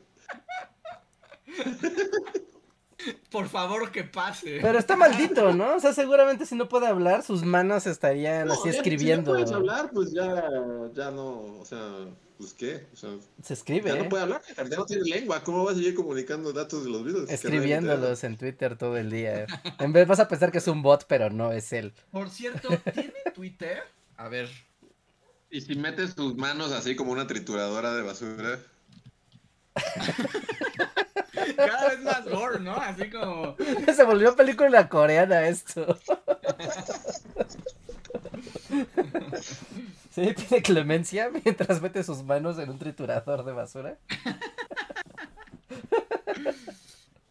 Por favor, que pase. Pero está maldito, ¿no? O sea, seguramente si no puede hablar, sus manos estarían así escribiendo. Si no puedes hablar, pues ya no, o sea, pues qué. O sea, se escribe. Ya no puede hablar, ya no tiene lengua. ¿Cómo vas a seguir comunicando datos de los virus? Escribiéndolos en Twitter todo el día. En vez vas a pensar que es un bot, pero no es él. Por cierto, ¿tiene Twitter? A ver. ¿Y si metes tus manos así como una trituradora de basura? Cada vez más gore, ¿no? Así como... Se volvió película coreana esto. ¿Sí tiene clemencia mientras mete sus manos en un triturador de basura?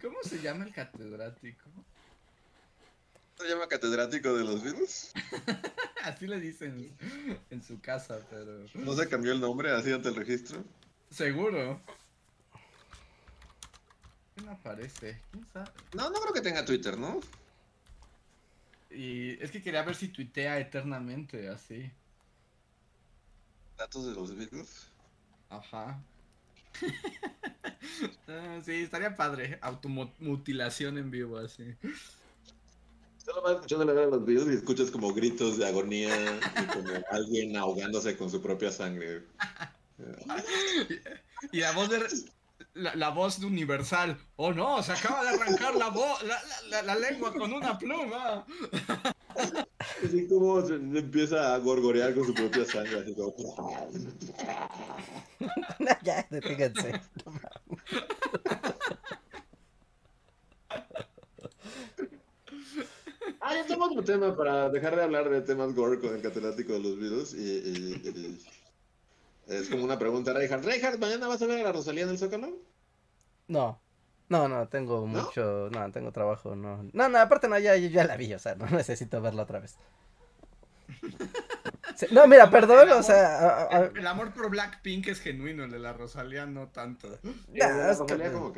¿Cómo se llama el catedrático? ¿Se llama catedrático de los virus? Así le dicen en su casa, pero... ¿No se cambió el nombre así ante el registro? Seguro. ¿Quién aparece? ¿Quién sabe? No creo que tenga Twitter, ¿no? Y es que quería ver si tuitea eternamente, así. ¿Datos de los virus? Ajá. Sí, estaría padre. Automutilación en vivo, así. Solo vas escuchando los videos y escuchas como gritos de agonía y como alguien ahogándose con su propia sangre. Y la voz de la voz de Universal. Oh no, se acaba de arrancar la lengua con una pluma. Así como se empieza a gorgorear con su propia sangre, así como... Ya, deténganse. Ah, ya tenemos un tema para dejar de hablar de temas gore con el catedrático de los virus y es como una pregunta a Reinhardt. ¿Reinhardt, mañana vas a ver a la Rosalía en el Zócalo? No, tengo mucho, no, tengo trabajo, no, aparte no, ya la vi, o sea, no necesito verla otra vez. No, mira, perdón, o sea... El amor por Blackpink es genuino, el de la Rosalía no tanto. Nah, es que no,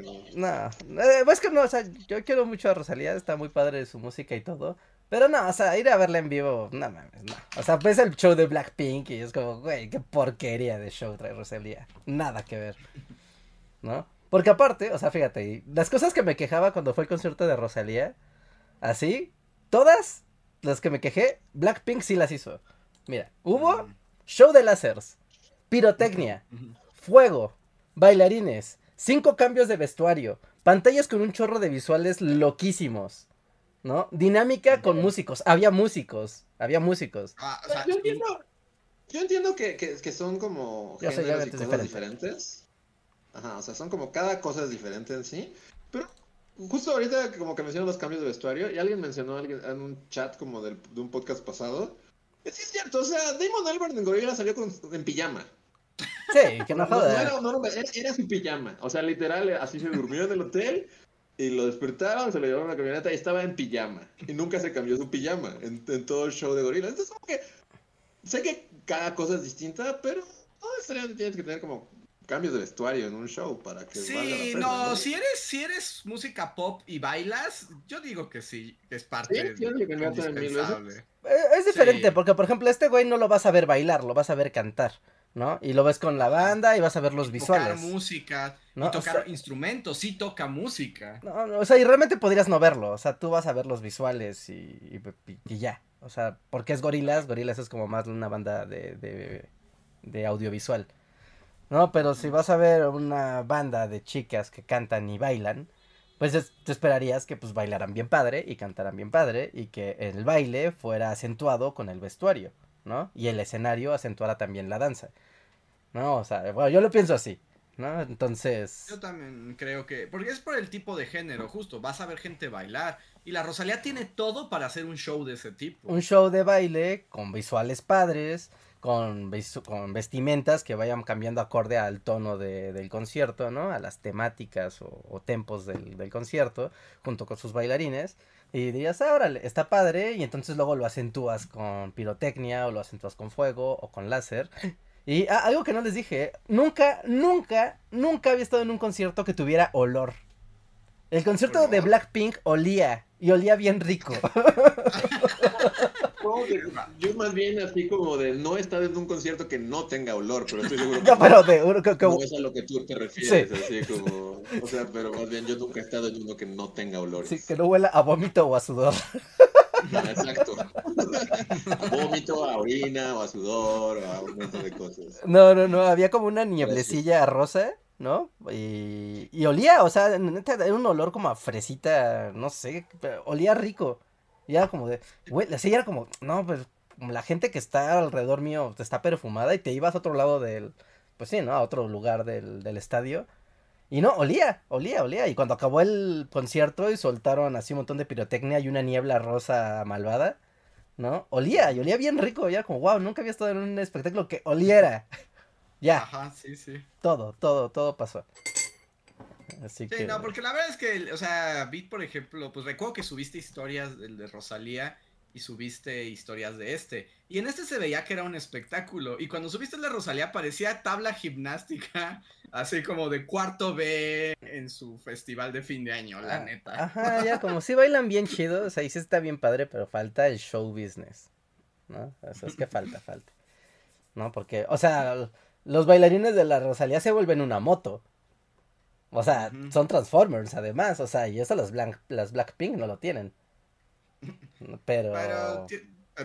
es que no, o sea, yo quiero mucho a Rosalía, está muy padre su música y todo, pero no, o sea, ir a verla en vivo, no mames, no. O sea, ves el show de Blackpink y es como, güey, qué porquería de show trae Rosalía, nada que ver, ¿no? Porque aparte, o sea, fíjate, las cosas que me quejaba cuando fue el concierto de Rosalía, así, todas las que me quejé, Blackpink sí las hizo. Mira, hubo show de lásers, pirotecnia, fuego, bailarines, 5 cambios de vestuario, pantallas con un chorro de visuales loquísimos, ¿no? Dinámica con músicos, había músicos. Ah, o sea, yo entiendo que son como géneros y cosas diferentes. Ajá, o sea, son como cada cosa es diferente en sí, pero Justo ahorita como que mencionan los cambios de vestuario, y alguien mencionó en un chat como de un podcast pasado. Sí, es cierto, o sea, Damon Albarn en Gorillaz salió en pijama. Sí, que no joda. Era su pijama, o sea, literal, así se durmió en el hotel y lo despertaron, se lo llevaron a la camioneta y estaba en pijama. Y nunca se cambió su pijama en todo el show de Gorillaz. Entonces, como que, sé que cada cosa es distinta, pero no necesariamente tienes que tener como cambios de vestuario en un show para que valga la pena, ¿no? Si eres música pop y bailas, yo digo que sí, es parte indispensable. Es diferente, porque por ejemplo, este güey no lo vas a ver bailar, lo vas a ver cantar, ¿no? Y lo ves con la banda y vas a ver los visuales. Tocar música, ¿no? Y tocar, o sea, instrumentos, sí toca música. No, o sea, y realmente podrías no verlo, o sea, tú vas a ver los visuales y ya. O sea, porque es Gorillaz es como más una banda de audiovisual. No, pero si vas a ver una banda de chicas que cantan y bailan, pues te esperarías que pues bailaran bien padre y cantaran bien padre y que el baile fuera acentuado con el vestuario, ¿no? Y el escenario acentuara también la danza, ¿no? O sea, bueno, yo lo pienso así, ¿no? Entonces... Yo también creo que... Porque es por el tipo de género, justo, vas a ver gente bailar y la Rosalía tiene todo para hacer un show de ese tipo. Un show de baile con visuales padres... Con vestimentas que vayan cambiando acorde al tono del concierto, ¿no? A las temáticas o tempos del concierto, junto con sus bailarines. Y dirías, órale, está padre. Y entonces luego lo acentúas con pirotecnia, o lo acentúas con fuego, o con láser. Y algo que no les dije, nunca había estado en un concierto que tuviera olor. El concierto de Blackpink olía bien rico. Yo más bien así como de no estar en un concierto que no tenga olor, pero estoy seguro que no es a lo que tú te refieres, sí. Así como, o sea, pero más bien yo nunca he estado en uno que no tenga olor. Sí, que no huela a vómito o a sudor. Exacto. A vómito, a orina o a sudor o a un montón de cosas. No, había como una nieblecilla rosa, ¿no? Y olía, o sea, era un olor como a fresita, no sé, pero olía rico. Y era como de, güey, así era como, no, pues, la gente que está alrededor mío está perfumada y te ibas a otro lado a otro lugar del estadio. Y no, olía. Y cuando acabó el concierto y soltaron así un montón de pirotecnia y una niebla rosa malvada, ¿no? Olía bien rico. Y era como, wow, nunca había estado en un espectáculo que oliera. Ya. Ajá, sí. Todo pasó. Así sí, que... no, porque la verdad es que, o sea, Beat, por ejemplo, pues recuerdo que subiste historias de Rosalía y subiste historias de este. Y en este se veía que era un espectáculo. Y cuando subiste el de Rosalía parecía tabla gimnástica, así como de cuarto B en su festival de fin de año, la neta. Ajá, ya, como si bailan bien chido, o sea, ahí sí está bien padre, pero falta el show business, ¿no? O sea, es que falta. No, porque, o sea, los bailarines de la Rosalía se vuelven una moto. O sea, son Transformers además, o sea, y eso las Blackpink no lo tienen. Pero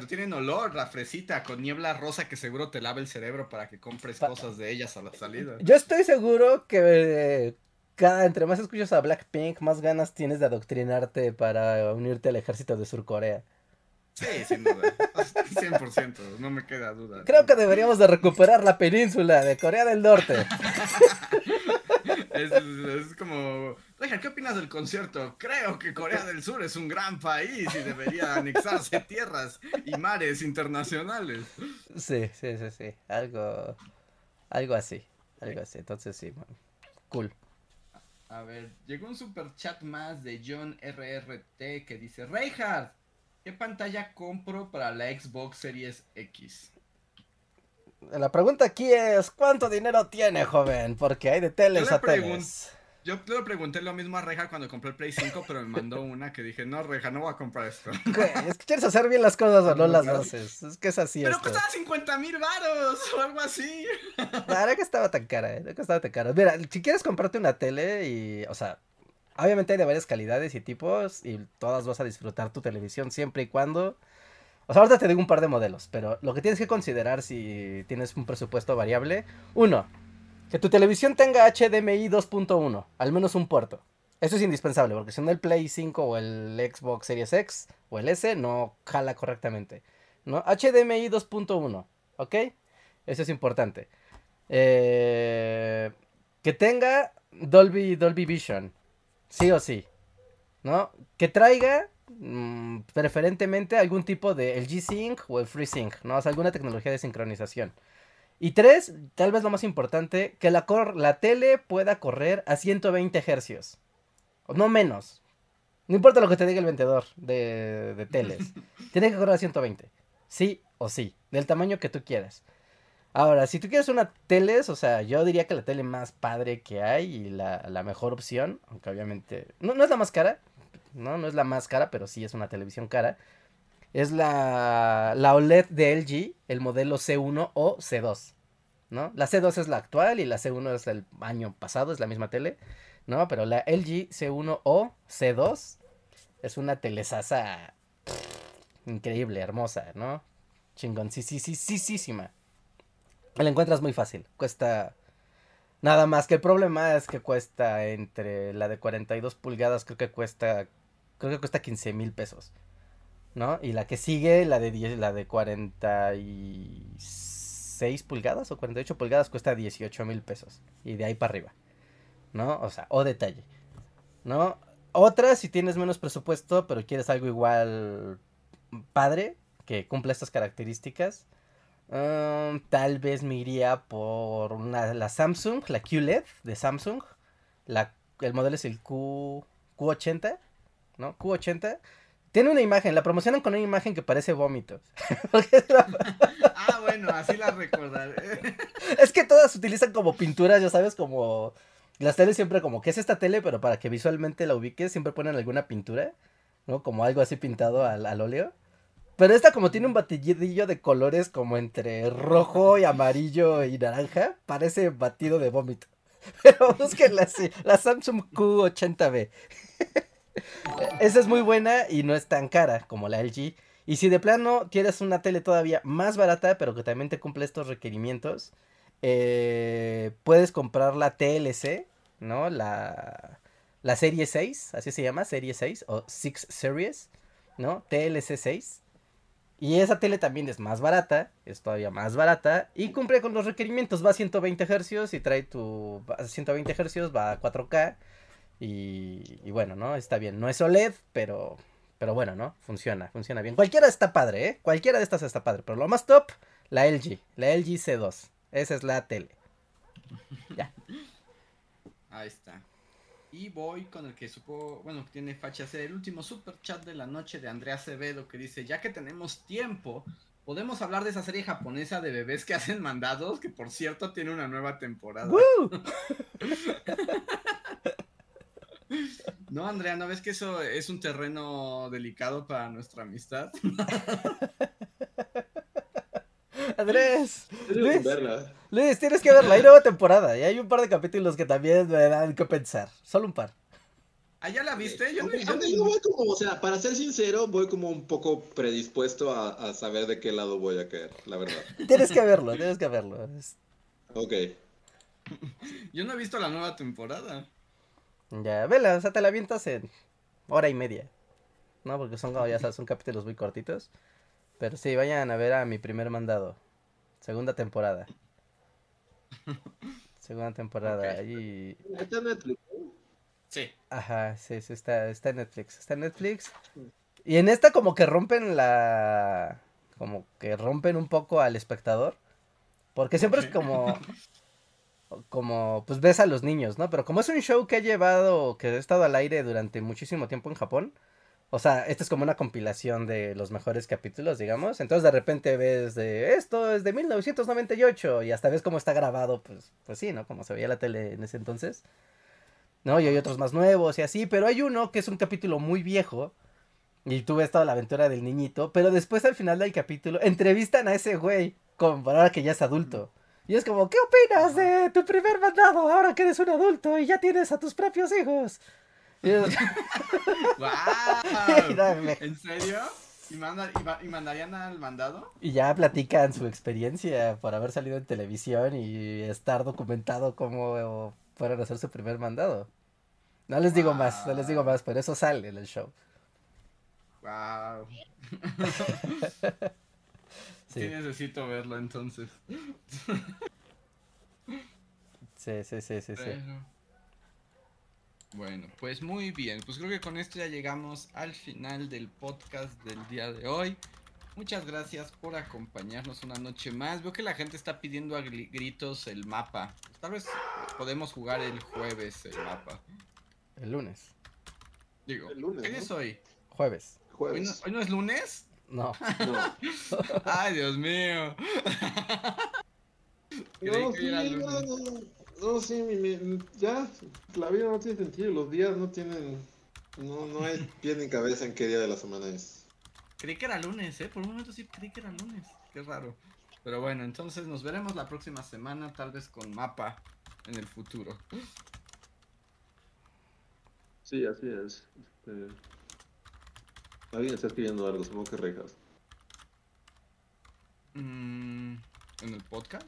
tienen olor, la fresita con niebla rosa que seguro te lava el cerebro para que compres cosas de ellas a la salida. Yo estoy seguro que entre más escuchas a Blackpink, más ganas tienes de adoctrinarte para unirte al ejército de Surcorea. Sí, sin duda, 100%, no me queda duda. Creo que deberíamos de recuperar la península de Corea del Norte. Es como, oiga, ¿qué opinas del concierto? Creo que Corea del Sur es un gran país y debería anexarse tierras y mares internacionales. Sí, algo así, entonces sí, cool. A ver, llegó un super chat más de John RRT que dice, Reinhardt, ¿qué pantalla compro para la Xbox Series X? La pregunta aquí es, ¿cuánto dinero tiene, joven? Porque hay de teles a teles. Yo le pregunté lo mismo a Reja cuando compré el Play 5, pero me mandó una que dije, no, Reja, no voy a comprar esto. ¿Qué? Es que quieres hacer bien las cosas o no las haces. Es que es así. Pero costaba 50,000 varos o algo así. Ahora que estaba tan cara, Mira, si quieres comprarte una tele y, o sea, obviamente hay de varias calidades y tipos y todas vas a disfrutar tu televisión siempre y cuando... O sea, ahorita te digo un par de modelos, pero lo que tienes que considerar si tienes un presupuesto variable... Uno, que tu televisión tenga HDMI 2.1, al menos un puerto. Eso es indispensable, porque si no el Play 5 o el Xbox Series X o el S no jala correctamente, ¿no? HDMI 2.1, ¿ok? Eso es importante. Que tenga Dolby Vision, sí o sí. ¿no? Que traiga preferentemente algún tipo de el G-Sync o el FreeSync, ¿no? O sea, alguna tecnología de sincronización. Y tres, tal vez lo más importante, que la tele pueda correr a 120 Hz. No menos. No importa lo que te diga el vendedor de teles. Tiene que correr a 120. Sí o sí. Del tamaño que tú quieras. Ahora, si tú quieres una tele, o sea, yo diría que la tele más padre que hay y la mejor opción, aunque obviamente no es la más cara, no es la más cara, pero sí es una televisión cara. Es la OLED de LG, el modelo C1 o C2, ¿no? La C2 es la actual y la C1 es el año pasado, es la misma tele, ¿no? Pero la LG C1 o C2 es una telesaza increíble, hermosa, ¿no? Chingoncísima. La encuentras muy fácil, cuesta... Nada más que el problema es que cuesta entre la de 42 pulgadas, creo que cuesta 15,000 pesos. ¿No? Y la que sigue, la de 46 pulgadas o 48 pulgadas cuesta 18,000 pesos. Y de ahí para arriba, ¿no? O sea, o detalle, ¿no? Otra, si tienes menos presupuesto, pero quieres algo igual padre, que cumpla estas características, tal vez me iría por la Samsung, la QLED de Samsung. El modelo es el Q80, ¿no? Q80. Tiene una imagen, la promocionan con una imagen que parece vómito. Ah, bueno, así la recordaré. Es que todas se utilizan como pinturas, ya sabes, como... Las teles siempre como, ¿qué es esta tele? Pero para que visualmente la ubiques, siempre ponen alguna pintura, ¿no? Como algo así pintado al óleo. Pero esta como tiene un batidillo de colores como entre rojo y amarillo y naranja, parece batido de vómito. Pero búsquenla así, la Samsung Q80B. Esa es muy buena y no es tan cara como la LG. Y si de plano quieres una tele todavía más barata, pero que también te cumple estos requerimientos, puedes comprar la TLC, ¿no? La serie 6, así se llama, serie 6 o 6 series, ¿no? TLC 6. Y esa tele también es más barata, es todavía más barata y cumple con los requerimientos. Va a 120 Hz y trae tu... 120 Hz, va a 4K. Y bueno, ¿no? Está bien. No es OLED, pero bueno, ¿no? Funciona bien. Cualquiera está padre, ¿eh? Cualquiera de estas está padre. Pero lo más top, la LG. La LG C2. Esa es la tele. Ya. Ahí está. Y voy con el que supo... Bueno, que tiene facha ser el último super chat de la noche de Andrea Acevedo, que dice, ya que tenemos tiempo, ¿podemos hablar de esa serie japonesa de bebés que hacen mandados? Que, por cierto, tiene una nueva temporada. ¡Woo! No, Andrea, ¿no ves que eso es un terreno delicado para nuestra amistad? Andrés, Luis, tienes que verla, hay nueva temporada y hay un par de capítulos que también me dan que pensar, solo un par. ¿Ah, ya la viste? Yo voy como, o sea, para ser sincero, voy como un poco predispuesto a saber de qué lado voy a caer, la verdad. Tienes que verlo. Ok. Yo no he visto la nueva temporada. Ya, vela, o sea, te la avientas en hora y media, ¿no? Porque son, como ya sabes, son capítulos muy cortitos. Pero sí, vayan a ver a Mi Primer Mandado, segunda temporada. Okay. Y... ¿Está en Netflix? Sí. Ajá, sí, está en Netflix. Y en esta como que rompen un poco al espectador. Porque siempre es como... pues ves a los niños, ¿no? Pero como es un show que ha estado al aire durante muchísimo tiempo en Japón, o sea, esta es como una compilación de los mejores capítulos, digamos, entonces de repente ves de, esto es de 1998, y hasta ves cómo está grabado, pues sí, ¿no? Como se veía la tele en ese entonces, ¿no? Y hay otros más nuevos y así, pero hay uno que es un capítulo muy viejo, y tú ves toda la aventura del niñito, pero después al final del capítulo entrevistan a ese güey, ahora que ya es adulto. Y es como, ¿qué opinas de Tu Primer Mandado ahora que eres un adulto y ya tienes a tus propios hijos? ¡Wow! ¿En serio? ¿Y mandarían al mandado? Y ya platican su experiencia por haber salido en televisión y estar documentado cómo fueron a hacer su primer mandado. No les digo más, pero eso sale en el show. ¡Wow! Sí. Sí, necesito verlo entonces. Sí. Bueno, pues muy bien, pues creo que con esto ya llegamos al final del podcast del día de hoy. Muchas gracias por acompañarnos una noche más. Veo que la gente está pidiendo a gritos el mapa. Pues tal vez podemos jugar el jueves el mapa. El lunes. Digo, el lunes, ¿qué es hoy? Jueves. ¿Jueves? ¿Hoy no es lunes? No. No. Ay, Dios mío. No, sí, ya, la vida no tiene sentido, los días no tienen, no hay pie ni cabeza en qué día de la semana es. Creí que era lunes, por un momento sí creí que era lunes, qué raro. Pero bueno, entonces nos veremos la próxima semana, tal vez con mapa en el futuro. Sí, así es. Alguien está escribiendo algo, supongo que Rejas. ¿En el podcast?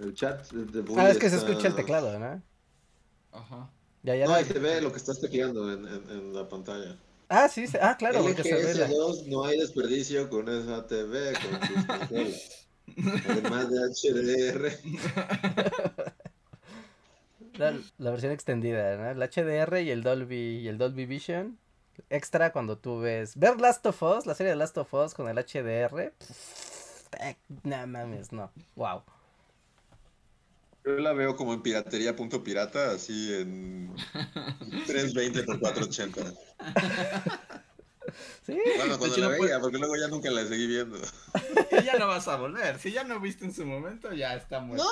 El chat de Bully. Ah, es que está... se escucha el teclado, ¿no? Ajá. Ya no, ahí se ve lo que estás tecleando en la pantalla. Ah, sí, ah, claro, porque se ve. LGS2 no hay desperdicio con esa TV, con tus consolas. Además de HDR. La versión extendida, ¿no? El HDR y el Dolby Vision. Extra cuando tú ves. Ver Last of Us, la serie de Last of Us con el HDR. No mames, no. Wow. Yo la veo como en piratería.pirata, así en 320x480. Sí. Bueno, cuando la veía, porque luego ya nunca la seguí viendo. Y ya no vas a volver. Si ya no viste en su momento, ya está muerto. No,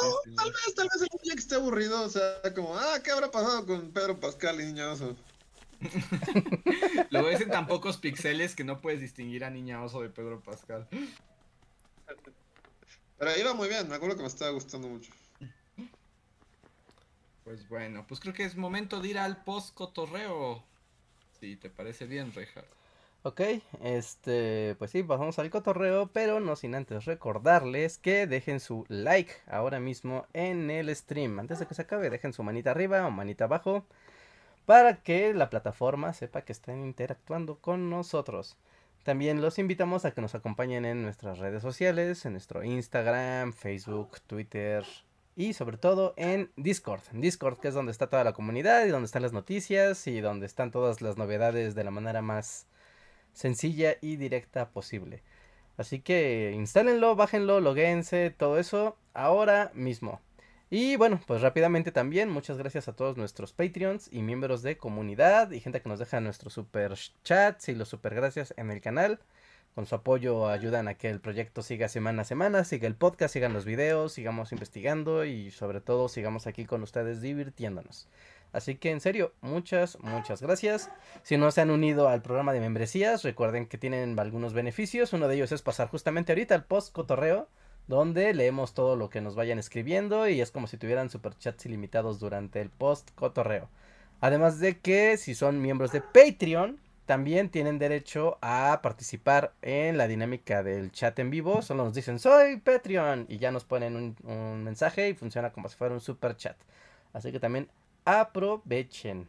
tal vez el día que esté aburrido, o sea, como, ¿qué habrá pasado con Pedro Pascal y Niña Oso? Lo ves en tan pocos pixeles que no puedes distinguir a Niña Oso de Pedro Pascal. Pero iba muy bien, me acuerdo que me estaba gustando mucho. Pues bueno, pues creo que es momento de ir al post-cotorreo. Si te parece bien, Reja. Ok, pues sí, pasamos al cotorreo, pero no sin antes recordarles que dejen su like ahora mismo en el stream. Antes de que se acabe, dejen su manita arriba o manita abajo para que la plataforma sepa que están interactuando con nosotros. También los invitamos a que nos acompañen en nuestras redes sociales, en nuestro Instagram, Facebook, Twitter... Y sobre todo en Discord. En Discord, que es donde está toda la comunidad y donde están las noticias y donde están todas las novedades de la manera más sencilla y directa posible. Así que instálenlo, bájenlo, loguéense, todo eso ahora mismo. Y bueno, pues rápidamente también muchas gracias a todos nuestros Patreons y miembros de comunidad y gente que nos deja nuestros super chats y los super gracias en el canal. Con su apoyo ayudan a que el proyecto siga semana a semana, siga el podcast, sigan los videos, sigamos investigando y sobre todo sigamos aquí con ustedes divirtiéndonos. Así que en serio, muchas gracias. Si no se han unido al programa de membresías, recuerden que tienen algunos beneficios. Uno de ellos es pasar justamente ahorita al post cotorreo, donde leemos todo lo que nos vayan escribiendo y es como si tuvieran superchats ilimitados durante el post cotorreo. Además de que si son miembros de Patreon... También tienen derecho a participar en la dinámica del chat en vivo. Solo nos dicen, soy Patreon. Y ya nos ponen un mensaje y funciona como si fuera un super chat. Así que también aprovechen.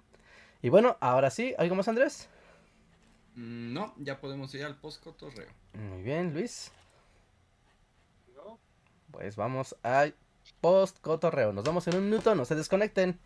Y bueno, ahora sí, ¿algo más, Andrés? No, ya podemos ir al post-cotorreo. Muy bien, Luis. No. Pues vamos al post-cotorreo. Nos vemos en un minuto, no se desconecten.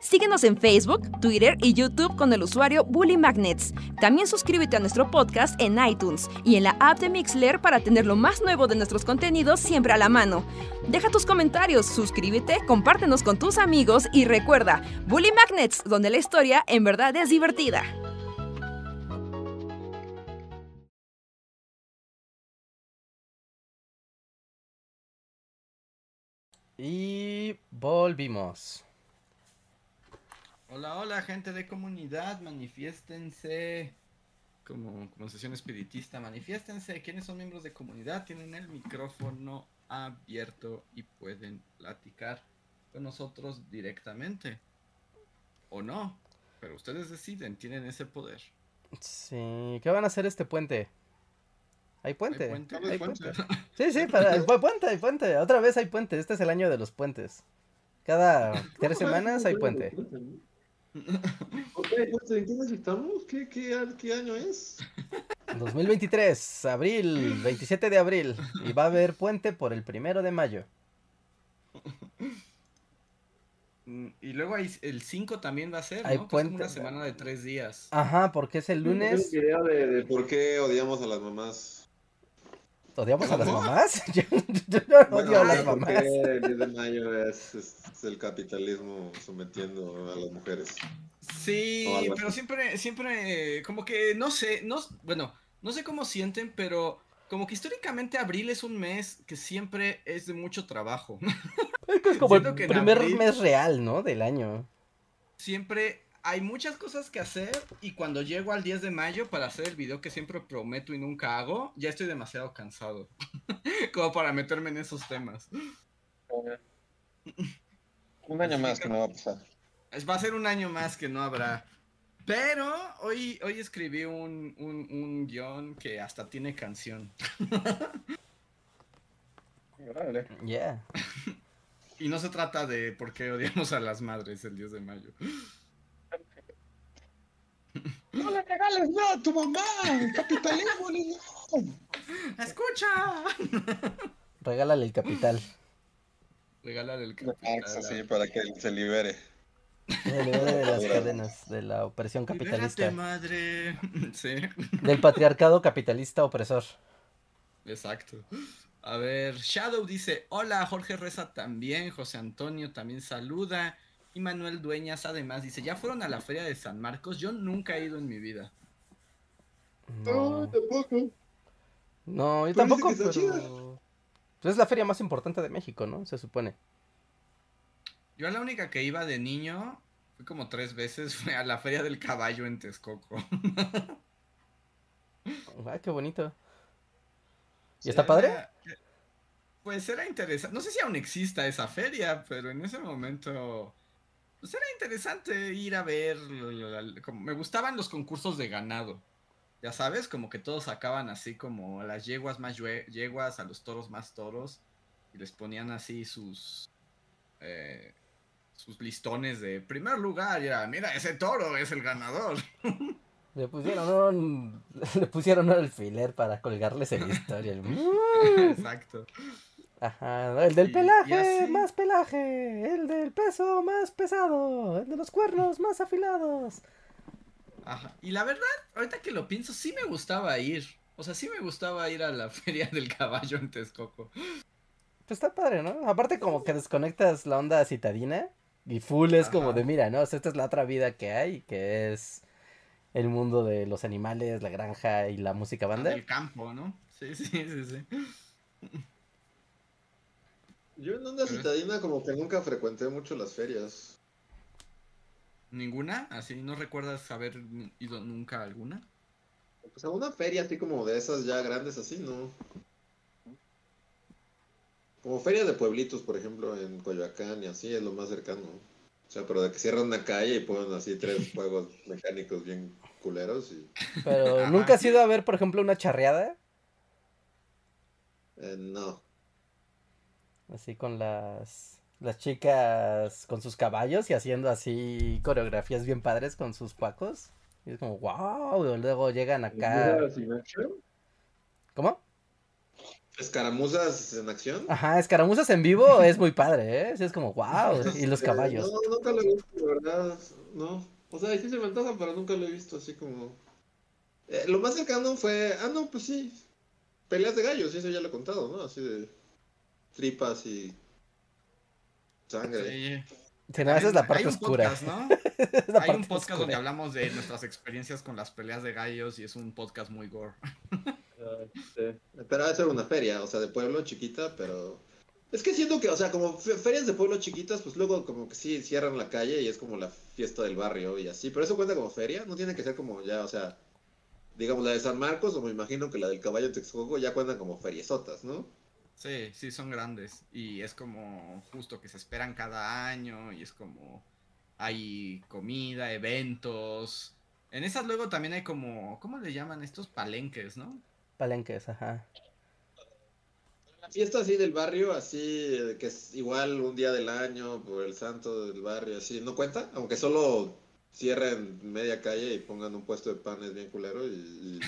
Síguenos en Facebook, Twitter y YouTube con el usuario Bully Magnets. También suscríbete a nuestro podcast en iTunes y en la app de Mixler para tener lo más nuevo de nuestros contenidos siempre a la mano. Deja tus comentarios, suscríbete, compártenos con tus amigos y recuerda, Bully Magnets, donde la historia en verdad es divertida. Y volvimos. Hola, hola, gente de comunidad, manifiéstense, como sesión espiritista, manifiéstense. Quienes son miembros de comunidad tienen el micrófono abierto y pueden platicar con nosotros directamente, o no, pero ustedes deciden, tienen ese poder. Sí, ¿qué van a hacer este puente? ¿Hay puente? ¿Hay puente? Sí, hay puente, otra vez hay puente, este es el año de los puentes. Cada 3 semanas hay puente. Ok, entonces, ¿en qué necesitamos? ¿Qué año es? 2023, abril, 27 de abril. Y va a haber puente por el 1 de mayo. Y luego hay el 5 también va a ser, ¿no? Hay puente. Pues como una semana de 3 días. Ajá, porque es el lunes. Tengo idea de por qué odiamos a las mamás. ¿Odiamos a las mamás? Yo no odio a las mamás. Porque el 10 de mayo es el capitalismo sometiendo a las mujeres. Sí, pero siempre, como que no sé, no sé cómo sienten, pero como que históricamente abril es un mes que siempre es de mucho trabajo. Es como el primer mes real, ¿no? Del año. Siempre hay muchas cosas que hacer y cuando llego al 10 de mayo para hacer el video que siempre prometo y nunca hago, ya estoy demasiado cansado. Como para meterme en esos temas. Un año más que no va a pasar. Va a ser un año más que no habrá. Pero hoy escribí un guión que hasta tiene canción. Yeah. Y no se trata de por qué odiamos a las madres el 10 de mayo. ¡No le regales nada a tu mamá! ¡Capitalismo, niño! ¡Escucha! Regálale el capital. Regálale el capital. Eso sí, para que se libere. El de las cadenas de la opresión capitalista. Libérate, madre. Sí. Del patriarcado capitalista opresor. Exacto. A ver, Shadow dice, hola, Jorge Reza también, José Antonio también saluda, y Manuel Dueñas además dice, ¿ya fueron a la Feria de San Marcos? Yo nunca he ido en mi vida. No, tampoco. No, yo tampoco, pero... Pues es la feria más importante de México, ¿no? Se supone. Yo la única que iba de niño, fue como 3 veces, fue a la Feria del Caballo en Texcoco. Ah, qué bonito. ¿Y está padre? Pues era interesante. No sé si aún exista esa feria, pero en ese momento... Pues era interesante ir a ver... Me gustaban los concursos de ganado. Ya sabes, como que todos sacaban así como a las yeguas más yeguas, a los toros más toros. Y les ponían así sus listones de primer lugar, ya, mira, ese toro es el ganador. Le pusieron un alfiler para colgarles el listón. Exacto. Ajá, el del pelaje, más pelaje, el del peso más pesado, el de los cuernos más afilados. Ajá, y la verdad, ahorita que lo pienso, sí me gustaba ir. O sea, sí me gustaba ir a la Feria del Caballo en Texcoco. Pues está padre, ¿no? Aparte como que desconectas la onda citadina y full es como de, mira, ¿no? O sea, esta es la otra vida que hay, que es el mundo de los animales, la granja y la música banda. El campo, ¿no? Sí. Yo en onda citadina como que nunca frecuenté mucho las ferias. ¿Ninguna? ¿Así no recuerdas haber ido nunca a alguna? Pues a una feria así como de esas ya grandes así, ¿no? Como ferias de pueblitos, por ejemplo, en Coyoacán y así, es lo más cercano. O sea, pero de que cierran una calle y ponen así 3 juegos mecánicos bien culeros y... Pero, ¿nunca has ido a ver, por ejemplo, una charreada? No. Así con las chicas con sus caballos y haciendo así coreografías bien padres con sus pacos. Y es como, wow, y luego llegan acá... ¿Cómo? ¿Escaramuzas en acción? Ajá, escaramuzas en vivo es muy padre, ¿eh? Sí, es como, wow, y los caballos. No, nunca lo he visto, de verdad, no. O sea, sí se me antoja, pero nunca lo he visto así como... lo más cercano fue... Ah, no, pues sí. Peleas de gallos, eso ya lo he contado, ¿no? Así de... tripas y... sangre. Sí. Si no, esa es la parte oscura. Podcast, ¿no? Hay un podcast oscura. Donde hablamos de nuestras experiencias con las peleas de gallos y es un podcast muy gore. Sí. Pero eso era una feria, o sea, de pueblo chiquita, pero... Es que siento que, o sea, como ferias de pueblo chiquitas, pues luego como que sí cierran la calle y es como la fiesta del barrio y así. Pero eso cuenta como feria, no tiene que ser como ya, o sea... Digamos, la de San Marcos, o me imagino que la del Caballo de Texcoco ya cuentan como feriesotas, ¿no? Sí, sí, son grandes. Y es como justo que se esperan cada año y es como... Hay comida, eventos... En esas luego también hay como... ¿Cómo le llaman estos? Palenques, ¿no? Palenques, ajá. La fiesta así del barrio, así, que es igual un día del año, por el santo del barrio, así, ¿no cuenta? Aunque solo cierren media calle y pongan un puesto de panes bien culero y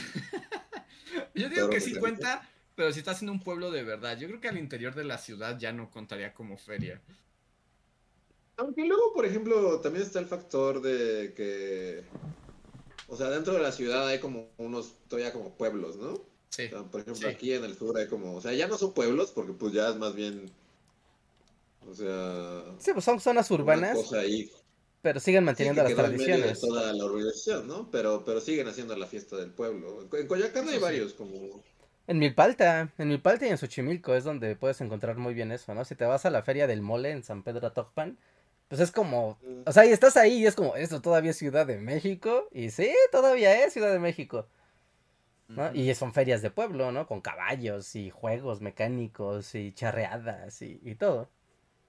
Yo digo que sí cuenta, pero si estás en un pueblo de verdad, yo creo que al interior de la ciudad ya no contaría como feria. Aunque luego, por ejemplo, también está el factor de que... O sea, dentro de la ciudad hay como unos, todavía como pueblos, ¿no? Sí. O sea, por ejemplo, sí, aquí en el sur hay como... O sea, ya no son pueblos, porque pues ya es más bien... O sea... Sí, pues son zonas urbanas. Ahí. Pero siguen manteniendo sí, las tradiciones. Toda la urbanización, ¿no? Pero siguen haciendo la fiesta del pueblo. En Coyoacán sí, hay varios, como... En Milpalta y en Xochimilco es donde puedes encontrar muy bien eso, ¿no? Si te vas a la Feria del Mole en San Pedro Atocpan, pues es como, o sea, y estás ahí y es como, esto todavía es Ciudad de México, y sí, todavía es Ciudad de México, ¿no? Uh-huh. Y son ferias de pueblo, ¿no? Con caballos y juegos mecánicos y charreadas y todo,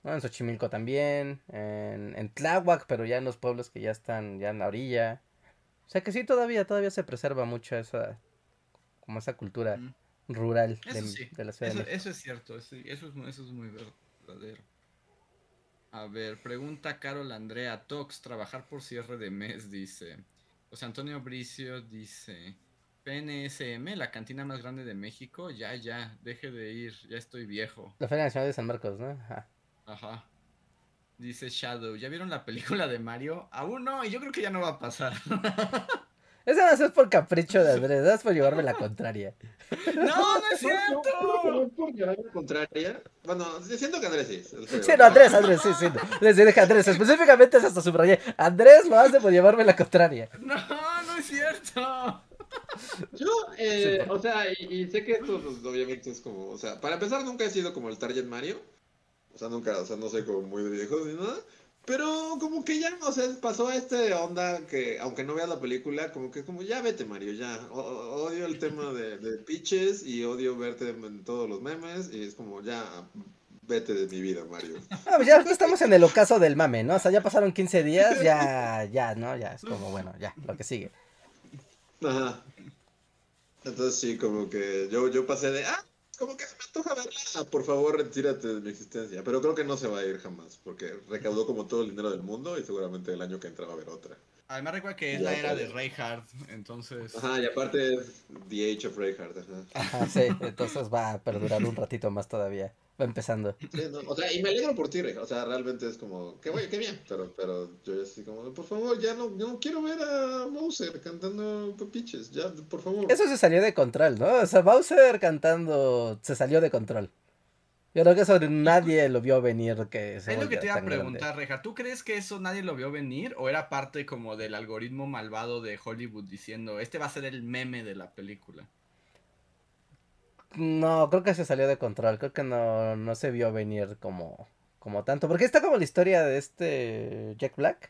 ¿no? En Xochimilco también, en Tláhuac, pero ya en los pueblos que ya están ya en la orilla. O sea que sí, todavía se preserva mucho esa, como esa cultura, uh-huh, rural de la ciudad. Eso es cierto, sí, eso es muy verdadero. A ver, pregunta Carol Andrea Tox, trabajar por cierre de mes, dice. José Antonio Bricio dice, PNSM, la cantina más grande de México, ya, deje de ir, ya estoy viejo. La Feria Nacional de San Marcos, ¿no? Ajá. Dice Shadow, ¿ya vieron la película de Mario? Aún no, y yo creo que ya no va a pasar. Esa no es por capricho de Andrés, es por llevarme la contraria. No es cierto. No es por llevarme la contraria. Bueno, siento que Andrés sí. Sí, no, Andrés, sí. Deja Andrés, específicamente es hasta subrayé. Andrés lo hace por llevarme la contraria. No es cierto. Yo, sí, o sea, y sé que esto pues, obviamente es como, o sea, para empezar nunca he sido como el target Mario. O sea, nunca, o sea, no soy como muy viejo ni nada. Pero como que ya, o sea, pasó onda que, aunque no veas la película, como que es como, ya vete, Mario, ya. Odio el tema de pitches y odio verte en todos los memes y es como, ya, vete de mi vida, Mario. Ah, ya estamos en el ocaso del mame, ¿no? O sea, ya pasaron 15 días, ya, ¿no? Ya, es como, bueno, ya, lo que sigue. Ajá. Entonces sí, como que yo pasé de, como que se me antoja verla, por favor retírate de mi existencia, pero creo que no se va a ir jamás, porque recaudó como todo el dinero del mundo y seguramente el año que entra va a haber otra. Además recuerda que es la era de Reinhardt, entonces... Ajá, y aparte es The Age of Reinhardt, ajá. Sí, entonces va a perdurar un ratito más todavía, va empezando. Sí, no, o sea, y me alegro por ti, Reinhardt, o sea, realmente es como, qué bueno, qué bien, pero yo ya así como, por favor, ya no quiero ver a Bowser cantando pepiches, ya, por favor. Eso se salió de control, ¿no? O sea, Bowser cantando se salió de control. Yo creo que eso nadie lo vio venir. Es lo que te iba a preguntar, Reja. ¿Tú crees que eso nadie lo vio venir? ¿O era parte como del algoritmo malvado de Hollywood diciendo, este va a ser el meme de la película? No, creo que se salió de control. Creo que no se vio venir como tanto. Porque está como la historia de este Jack Black,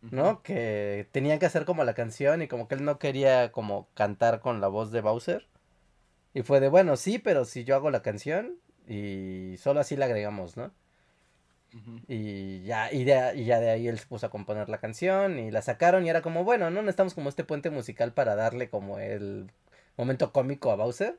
¿no? Uh-huh. Que tenían que hacer como la canción y como que él no quería como cantar con la voz de Bowser. Y fue de, bueno, sí, pero si yo hago la canción... Y solo así la agregamos, ¿no? Uh-huh. Y ya de ahí él se puso a componer la canción y la sacaron y era como, bueno, no necesitamos como este puente musical para darle como el momento cómico a Bowser.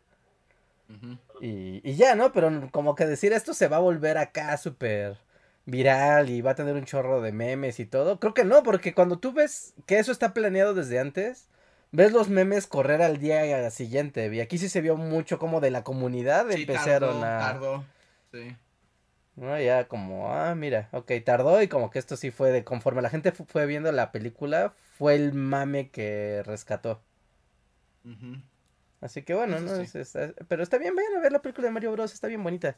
Uh-huh. Y ya, ¿no? Pero como que decir esto se va a volver acá súper viral y va a tener un chorro de memes y todo. Creo que no, porque cuando tú ves que eso está planeado desde antes... Ves los memes correr al día siguiente, y aquí sí se vio mucho como de la comunidad sí, empezaron tardó, sí. No, ya como, mira, ok, tardó y como que esto sí fue de conforme la gente fue viendo la película, fue el mame que rescató. Uh-huh. Así que bueno, eso ¿no? Sí. Pero está bien, vayan a ver la película de Mario Bros, está bien bonita.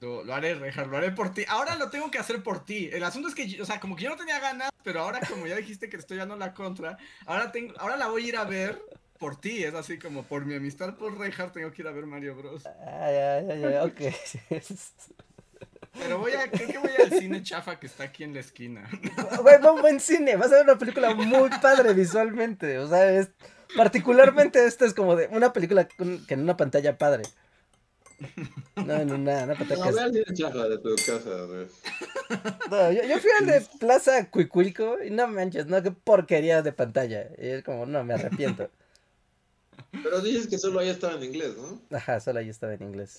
Lo haré, Rejar, lo haré por ti. Ahora lo tengo que hacer por ti. El asunto es que, o sea, como que yo no tenía ganas, pero ahora como ya dijiste que te estoy dando la contra, ahora la voy a ir a ver por ti. Es así como por mi amistad por Rejar tengo que ir a ver Mario Bros. Ya, ok. Pero creo que voy al cine chafa que está aquí en la esquina. Güey, va un buen cine, vas a ver una película muy padre visualmente. O sea, particularmente esta es como de una película que en una pantalla padre. No, yo fui al de Plaza Cuicuilco y no manches, no, qué porquería de pantalla. Y es como, no, me arrepiento. Pero dices que solo ahí estaba en inglés, ¿no? Ajá, solo ahí estaba en inglés.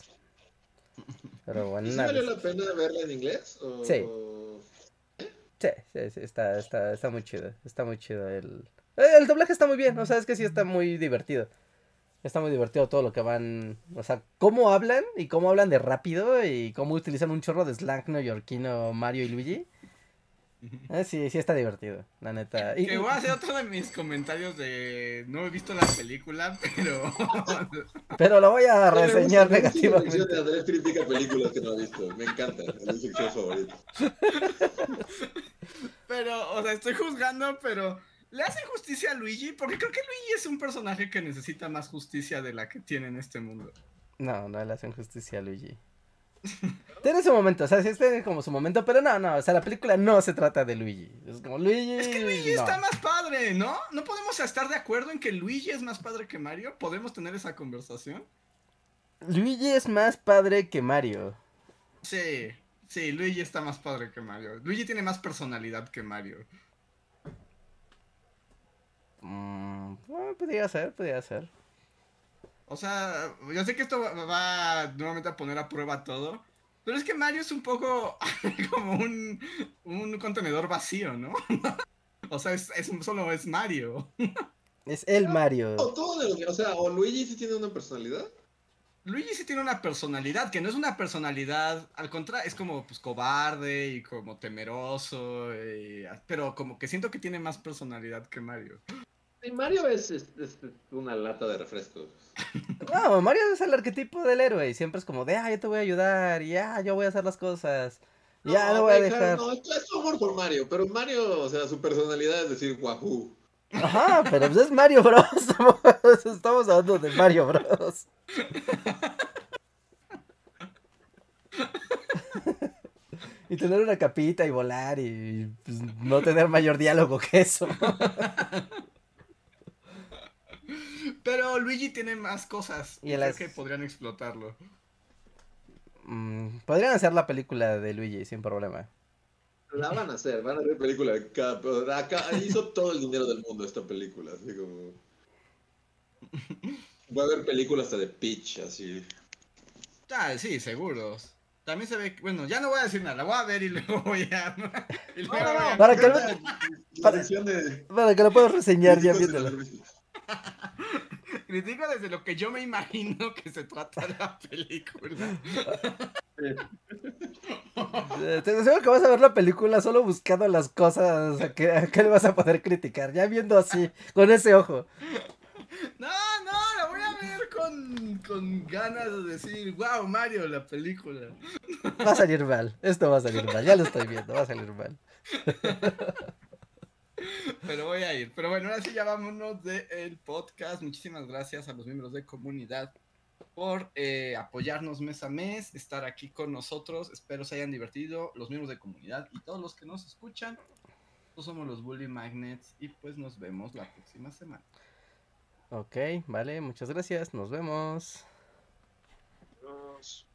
Pero bueno, ¿sí valió la pena verla en inglés? Sí. Sí, está muy chido. Está muy chido El doblaje está muy bien, o sea, es que sí está muy divertido. Está muy divertido todo lo que van... O sea, cómo hablan y cómo hablan de rápido y cómo utilizan un chorro de slang neoyorquino Mario y Luigi. Sí, sí está divertido, la neta. Que voy a hacer otro de mis comentarios de... No he visto la película, pero... Pero lo voy a reseñar negativamente. Yo de crítica películas que no he visto. Me encanta, es mi sección favorita. Pero, o sea, estoy juzgando, pero... ¿Le hacen justicia a Luigi? Porque creo que Luigi es un personaje que necesita más justicia de la que tiene en este mundo. No, no le hacen justicia a Luigi. Tiene su momento, o sea, sí tiene como su momento, pero no, o sea, la película no se trata de Luigi. Es como Luigi... Es que Luigi está más padre, ¿no? ¿No podemos estar de acuerdo en que Luigi es más padre que Mario? ¿Podemos tener esa conversación? Luigi es más padre que Mario. Sí, sí, Luigi está más padre que Mario. Luigi tiene más personalidad que Mario. Bueno, podría ser. O sea, yo sé que esto va nuevamente a poner a prueba todo, pero es que Mario es un poco como un contenedor vacío, ¿no? O sea, solo es Mario. Es el Mario. O Luigi sí tiene una personalidad. Luigi sí tiene una personalidad, que no es una personalidad, al contrario, es como pues cobarde y como temeroso, pero como que siento que tiene más personalidad que Mario. Mario es una lata de refrescos. No, Mario es el arquetipo del héroe y siempre es como de, yo te voy a ayudar, yo voy a hacer las cosas, no voy a dejar. Claro, no, es tu amor por Mario, pero Mario, o sea, su personalidad es decir, wahoo. Ajá, pero pues es Mario Bros. Estamos hablando de Mario Bros. Y tener una capita y volar y pues, no tener mayor diálogo que eso. Pero Luigi tiene más cosas y que podrían explotarlo. Podrían hacer la película de Luigi sin problema. La van a hacer película de cada... Hizo todo el dinero del mundo esta película, así como... Va a haber películas hasta de Peach, así. Ah, sí, seguros. También se ve... Bueno, ya no voy a decir nada, la voy a ver y luego voy a... Para que lo puedas reseñar ya viéndolo. Critico desde lo que yo me imagino que se trata la película. Te aseguro que vas a ver la película solo buscando las cosas que le vas a poder criticar, ya viendo así, con ese ojo. No, la voy a ver con ganas de decir, wow, Mario, la película. Va a salir mal, esto va a salir mal, ya lo estoy viendo, va a salir mal. Pero voy a ir, pero bueno, ahora sí ya vámonos del podcast. Muchísimas gracias a los miembros de comunidad por apoyarnos mes a mes, estar aquí con nosotros. Espero se hayan divertido los miembros de comunidad y todos los que nos escuchan. Nosotros somos los Bully Magnets y pues nos vemos la próxima semana. Ok, vale, muchas gracias, nos vemos. Adiós.